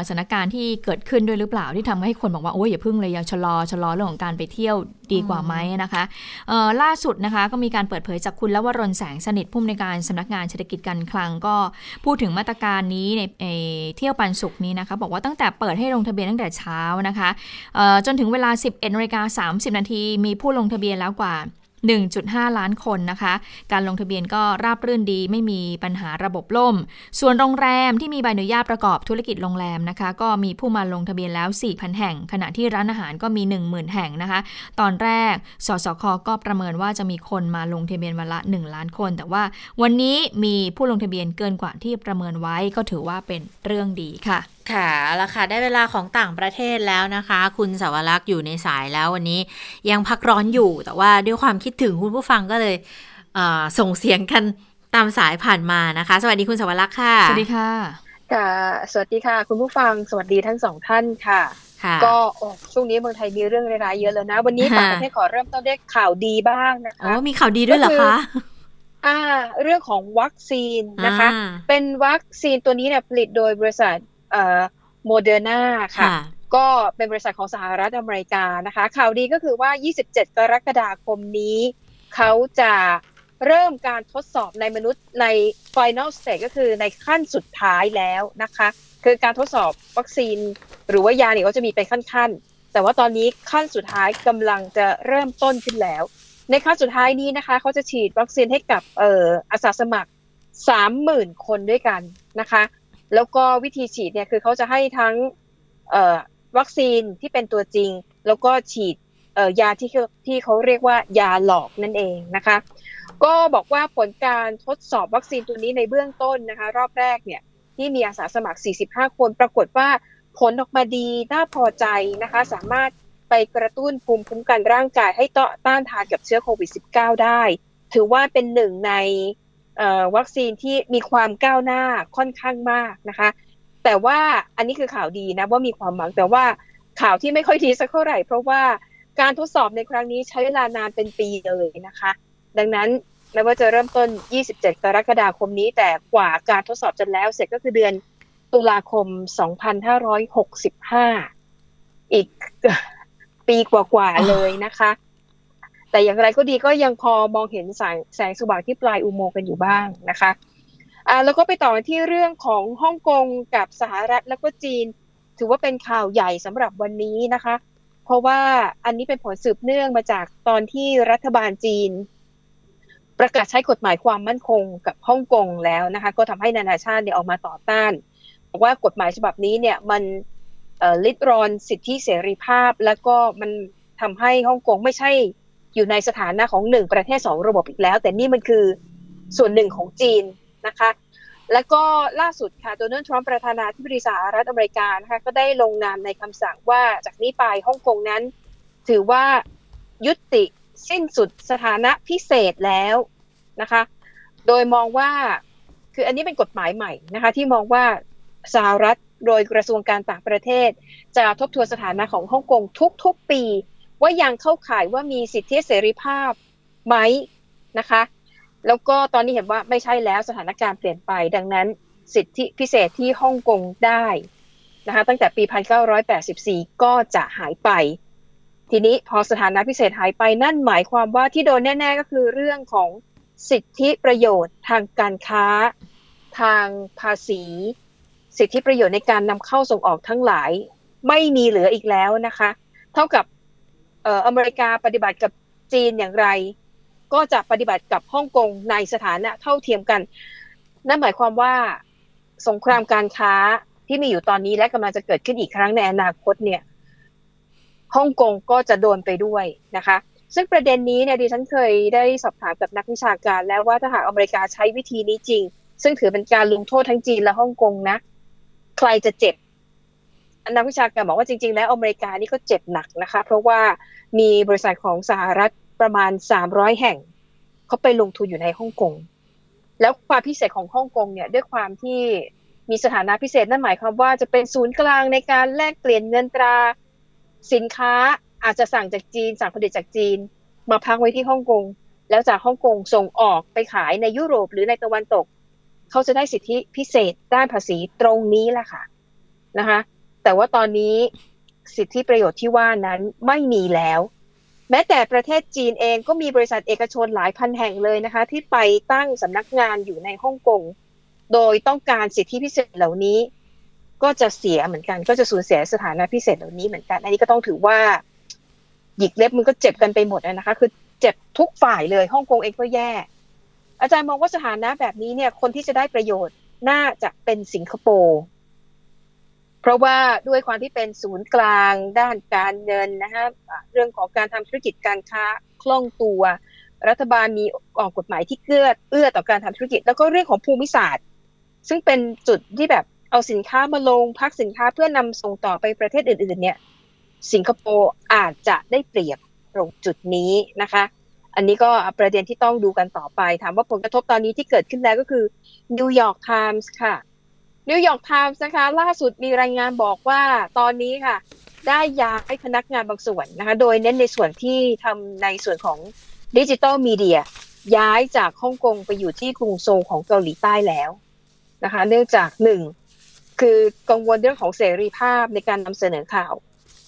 สถานการณ์ที่เกิดขึ้นด้วยหรือเปล่าที่ทำให้คนบอกว่าโอ้ยอย่าพึ่งเลยอย่าชะลอเรื่องของการไปเที่ยวดีกว่าไหมนะคะล่าสุดนะคะก็มีการเปิดเผยจากคุณลวรนต์แสงสนิทผู้อำนวยการสำนักงานเศรษฐกิจการคลังก็พูดถึงมาตรการนี้ในเที่ยวปันสุกนี้นะคะบอกว่าตั้งแต่เปิดให้ลงทะเบียนตั้งแต่เช้านะคะจนถึงเวลา 11:30 น.มีผู้ลงทะเบียนแล้วกว่า 1.5 ล้านคนนะคะการลงทะเบียนก็ราบรื่นดีไม่มีปัญหาระบบล่มส่วนโรงแรมที่มีใบอนุญาตประกอบธุรกิจโรงแรมนะคะก็มีผู้มาลงทะเบียนแล้ว 4,000 แห่งขณะที่ร้านอาหารก็มี 10,000 แห่งนะคะตอนแรกสสค.ก็ประเมินว่าจะมีคนมาลงทะเบียนวันละ1ล้านคนแต่ว่าวันนี้มีผู้ลงทะเบียนเกินกว่าที่ประเมินไว้ก็ถือว่าเป็นเรื่องดีค่ะค่ะแล้วค่ะได้เวลาของต่างประเทศแล้วนะคะคุณสาวรักษ์อยู่ในสายแล้ววันนี้ยังพักร้อนอยู่แต่ว่าด้วยความคิดถึงคุณผู้ฟังก็เลยส่งเสียงกันตามสายผ่านมานะคะสวัสดีคุณสาวรักษ์ค่ะสวัสดีค่ะค่ะสวัสดีค่ะคุณผู้ฟังสวัสดีทั้งสองท่านค่ะก็ช่วงนี้เมืองไทยมีเรื่องร้ายๆเยอะเลยนะวันนี้ต่างประเทศขอเริ่มต้นด้วยข่าวดีบ้างนะคะอ๋อมีข่าวดีด้วยเหรอคะเรื่องของวัคซีนนะคะเป็นวัคซีนตัวนี้เนี่ยผลิตโดยบริษัทModerna ค่ะก็เป็นบริษัทของสหรัฐอเมริกานะคะข่าวดีก็คือว่า27กรกฎาคมนี้เขาจะเริ่มการทดสอบในมนุษย์ใน final stage ก็คือในขั้นสุดท้ายแล้วนะคะคือการทดสอบวัคซีนหรือว่ายาเนี่ยก็จะมีเป็นขั้นๆแต่ว่าตอนนี้ขั้นสุดท้ายกำลังจะเริ่มต้นขึ้นแล้วในขั้นสุดท้ายนี้นะคะเขาจะฉีดวัคซีนให้กับอาสาสมัคร 30,000 คนด้วยกันนะคะแล้วก็วิธีฉีดเนี่ยคือเขาจะให้ทั้งวัคซีนที่เป็นตัวจริงแล้วก็ฉีดยาที่เขาเรียกว่ายาหลอกนั่นเองนะคะก็บอกว่าผลการทดสอบวัคซีนตัวนี้ในเบื้องต้นนะคะรอบแรกเนี่ยที่มีอาสาสมัคร45คนปรากฏว่าผลออกมาดีน่าพอใจนะคะสามารถไปกระตุ้นภูมิคุ้มกันร่างกายให้ต่อต้านทานกับเชื้อโควิด-19 ได้ถือว่าเป็นหนึ่งในวัคซีนที่มีความก้าวหน้าค่อนข้างมากนะคะแต่ว่าอันนี้คือข่าวดีนะว่ามีความหวังแต่ว่าข่าวที่ไม่ค่อยดีสักเท่าไหร่เพราะว่าการทดสอบในครั้งนี้ใช้เวลานานเป็นปีเลยนะคะดังนั้นแม้ว่าจะเริ่มต้น27กรกฎาคมนี้แต่กว่าการทดสอบจะแล้วเสร็จก็คือเดือนตุลาคม2565อีกปีกว่าๆเลยนะคะแต่อย่างไรก็ดีก็ยังพอมองเห็นแสงสว่างที่ปลายอุโมงค์กันอยู่บ้างนะคะแล้วก็ไปต่อที่เรื่องของฮ่องกงกับสหรัฐแล้วก็จีนถือว่าเป็นข่าวใหญ่สำหรับวันนี้นะคะเพราะว่าอันนี้เป็นผลสืบเนื่องมาจากตอนที่รัฐบาลจีนประกาศใช้กฎหมายความมั่นคงกับฮ่องกงแล้วนะคะก็ทำให้นานาชาติเนี่ยออกมาต่อต้านบอกว่ากฎหมายฉบับนี้เนี่ยมันลิดรอนสิทธิเสรีภาพแล้วก็มันทำให้ฮ่องกงไม่ใช่อยู่ในสถานะของ1ประเทศ2ระบบอีกแล้วแต่นี่มันคือส่วนหนึ่งของจีนนะคะ และก็ล่าสุดค่ะโดนัลด์ทรัมป์ประธานาธิบดีสหรัฐอเมริกานะคะก็ได้ลงนามในคำสั่งว่าจากนี้ไปฮ่องกงนั้นถือว่ายุติสิ้นสุดสถานะพิเศษแล้วนะคะโดยมองว่าคืออันนี้เป็นกฎหมายใหม่นะคะที่มองว่าสหรัฐโดยกระทรวงการต่างประเทศจะทบทวนสถานะของฮ่องกงทุกๆปีว่ายังเข้าข่ายว่ามีสิทธิเสรีภาพไหมนะคะแล้วก็ตอนนี้เห็นว่าไม่ใช่แล้วสถานการณ์เปลี่ยนไปดังนั้นสิทธิพิเศษที่ฮ่องกงได้นะคะตั้งแต่ปี1984ก็จะหายไปทีนี้พอสถานะพิเศษหายไปนั่นหมายความว่าที่โดนแน่ๆก็คือเรื่องของสิทธิประโยชน์ทางการค้าทางภาษีสิทธิประโยชน์ในการนำเข้าส่งออกทั้งหลายไม่มีเหลืออีกแล้วนะคะเท่ากับอเมริกาปฏิบัติกับจีนอย่างไรก็จะปฏิบัติกับฮ่องกงในสถานะเท่าเทียมกันนั่นหมายความว่าสงครามการค้าที่มีอยู่ตอนนี้และกำลังจะเกิดขึ้นอีกครั้งในอนาคตเนี่ยฮ่องกงก็จะโดนไปด้วยนะคะซึ่งประเด็นนี้เนี่ยดิฉันเคยได้สอบถามกับนักวิชาการแล้วว่าถ้าหากอเมริกาใช้วิธีนี้จริงซึ่งถือเป็นการลงโทษทั้งจีนและฮ่องกงนะใครจะเจ็บนักวิชาการบอกว่าจริงๆแล้วอเมริกานี่ก็เจ็บหนักนะคะเพราะว่ามีบริษัทของสหรัฐประมาณ300แห่งเขาไปลงทุนอยู่ในฮ่องกงแล้วความพิเศษของฮ่องกงเนี่ยด้วยความที่มีสถานะพิเศษนั่นหมายความว่าจะเป็นศูนย์กลางในการแลกเปลี่ยนเงินตราสินค้าอาจจะสั่งจากจีนสั่งผลิตจากจีนมาพักไว้ที่ฮ่องกงแล้วจากฮ่องกงส่งออกไปขายในยุโรปหรือในตะวันตกเขาจะได้สิทธิพิเศษด้านภาษีตรงนี้แหละค่ะนะคะแต่ว่าตอนนี้สิทธิประโยชน์ที่ว่านั้นไม่มีแล้วแม้แต่ประเทศจีนเองก็มีบริษัทเอกชนหลายพันแห่งเลยนะคะที่ไปตั้งสำนักงานอยู่ในฮ่องกงโดยต้องการสิทธิพิเศษเหล่านี้ก็จะเสียเหมือนกันก็จะสูญเสียสถานะพิเศษเหล่านี้เหมือนกันอันนี้ก็ต้องถือว่าหยิกเล็บมันก็เจ็บกันไปหมดนะคะคือเจ็บทุกฝ่ายเลยฮ่องกงเองก็แย่อาจารย์มองว่าสถานะแบบนี้เนี่ยคนที่จะได้ประโยชน์น่าจะเป็นสิงคโปร์เพราะว่าด้วยความที่เป็นศูนย์กลางด้านการเงินนะคะเรื่องของการทำธุรกิจการค้าคล่องตัวรัฐบาลมีออกกฎหมายที่เอื้อต่อการทำธุรกิจแล้วก็เรื่องของภูมิศาสตร์ซึ่งเป็นจุดที่แบบเอาสินค้ามาลงพักสินค้าเพื่อนำส่งต่อไปประเทศอื่นๆเนี่ยสิงคโปร์อาจจะได้เปรียบตรงจุดนี้นะคะอันนี้ก็ประเด็นที่ต้องดูกันต่อไปถามว่าผลกระทบตอนนี้ที่เกิดขึ้นแล้วก็คือนิวยอร์กไทมส์ค่ะนิวยอร์กไทมส์นะคะล่าสุดมีรายงานบอกว่าตอนนี้ค่ะได้ย้ายพนักงานบางส่วนนะคะโดยเน้นในส่วนที่ทำในส่วนของดิจิตอลมีเดียย้ายจากฮ่องกงไปอยู่ที่กรุงโซลของเกาหลีใต้แล้วนะคะเนื่องจาก1คือกังวลเรื่องของเสรีภาพในการนำเสนอข่าว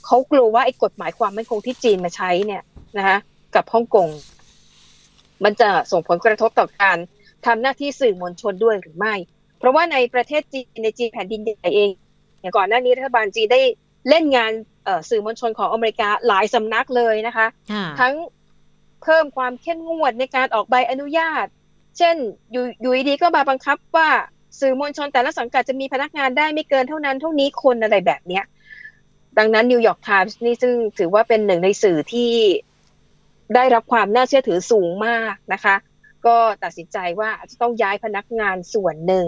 เขากลัวว่าไอ้กฎหมายความมั่นคงที่จีนมาใช้เนี่ยนะคะกับฮ่องกงมันจะส่งผลกระทบต่อการทำหน้าที่สื่อมวลชนด้วยหรือไม่เพราะว่าในประเทศจีนในจีนแผ่นดินใหญ่เองอย่างก่อนหน้านี้รัฐบาลจีนได้เล่นงานสื่อมวลชนของอเมริกาหลายสำนักเลยนะคะทั้งเพิ่มความเข้มงวดในการออกใบอนุญาตเช่นอยู่ดีก็มาบังคับว่าสื่อมวลชนแต่ละสังกัดจะมีพนักงานได้ไม่เกินเท่านั้นเท่านี้คนอะไรแบบเนี้ยดังนั้นนิวยอร์กไทมส์นี่ซึ่งถือว่าเป็นหนึ่งในสื่อที่ได้รับความน่าเชื่อถือสูงมากนะคะก็ตัดสินใจว่าจะต้องย้ายพนักงานส่วนหนึ่ง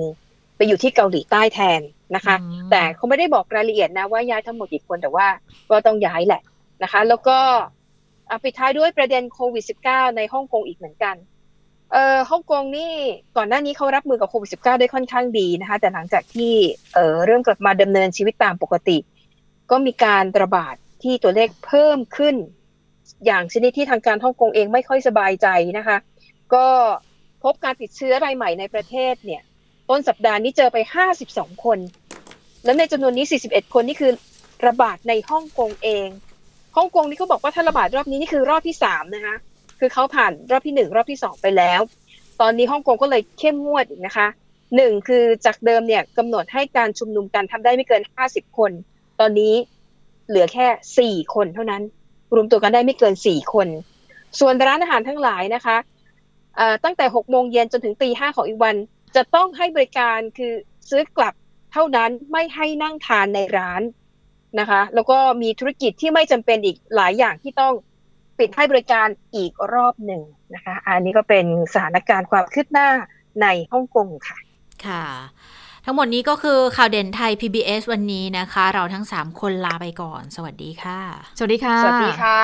ไปอยู่ที่เกาหลีใต้แทนนะคะแต่เขาไม่ได้บอกรายละเอียดนะว่าย้ายทั้งหมดกี่คนแต่ว่าก็ต้องย้ายแหละนะคะแล้วก็ปิดท้ายด้วยประเด็นโควิด -19 ในฮ่องกงอีกเหมือนกันฮ่องกงนี่ก่อนหน้านี้เขารับมือกับโควิด -19 ได้ค่อนข้างดีนะคะแต่หลังจากที่เรื่องกลับมาดำเนินชีวิตตามปกติก็มีการระบาดที่ตัวเลขเพิ่มขึ้นอย่างชนิดที่ทางการฮ่องกงเองไม่ค่อยสบายใจนะคะก็พบการติดเชื้อรายใหม่ในประเทศเนี่ยต้นสัปดาห์นี้เจอไป52คนแล้วในจำนวนนี้41คนนี่คือระบาดในฮ่องกงเองฮ่องกงนี่เขาบอกว่าถ้าระบาดรอบนี้นี่คือรอบที่3นะคะคือเขาผ่านรอบที่1รอบที่2ไปแล้วตอนนี้ฮ่องกงก็เลยเข้มงวดอีกนะคะ1คือจากเดิมเนี่ยกำหนดให้การชุมนุมกันทำได้ไม่เกิน50คนตอนนี้เหลือแค่4คนเท่านั้นรวมตัวกันได้ไม่เกิน4คนส่วนร้านอาหารทั้งหลายนะคะตั้งแต่ 6:00 นจนถึง 5:00 นของอีกวันจะต้องให้บริการคือซื้อกลับเท่านั้นไม่ให้นั่งทานในร้านนะคะแล้วก็มีธุรกิจที่ไม่จำเป็นอีกหลายอย่างที่ต้องปิดให้บริการอีกรอบหนึ่งนะคะอันนี้ก็เป็นสถานการณ์ความคืบหน้าในฮ่องกงค่ะ ค่ะทั้งหมดนี้ก็คือข่าวเด่นไทย PBS วันนี้นะคะเราทั้ง3คนลาไปก่อนสวัสดีค่ะสวัสดีค่ะสวัสดีค่ะ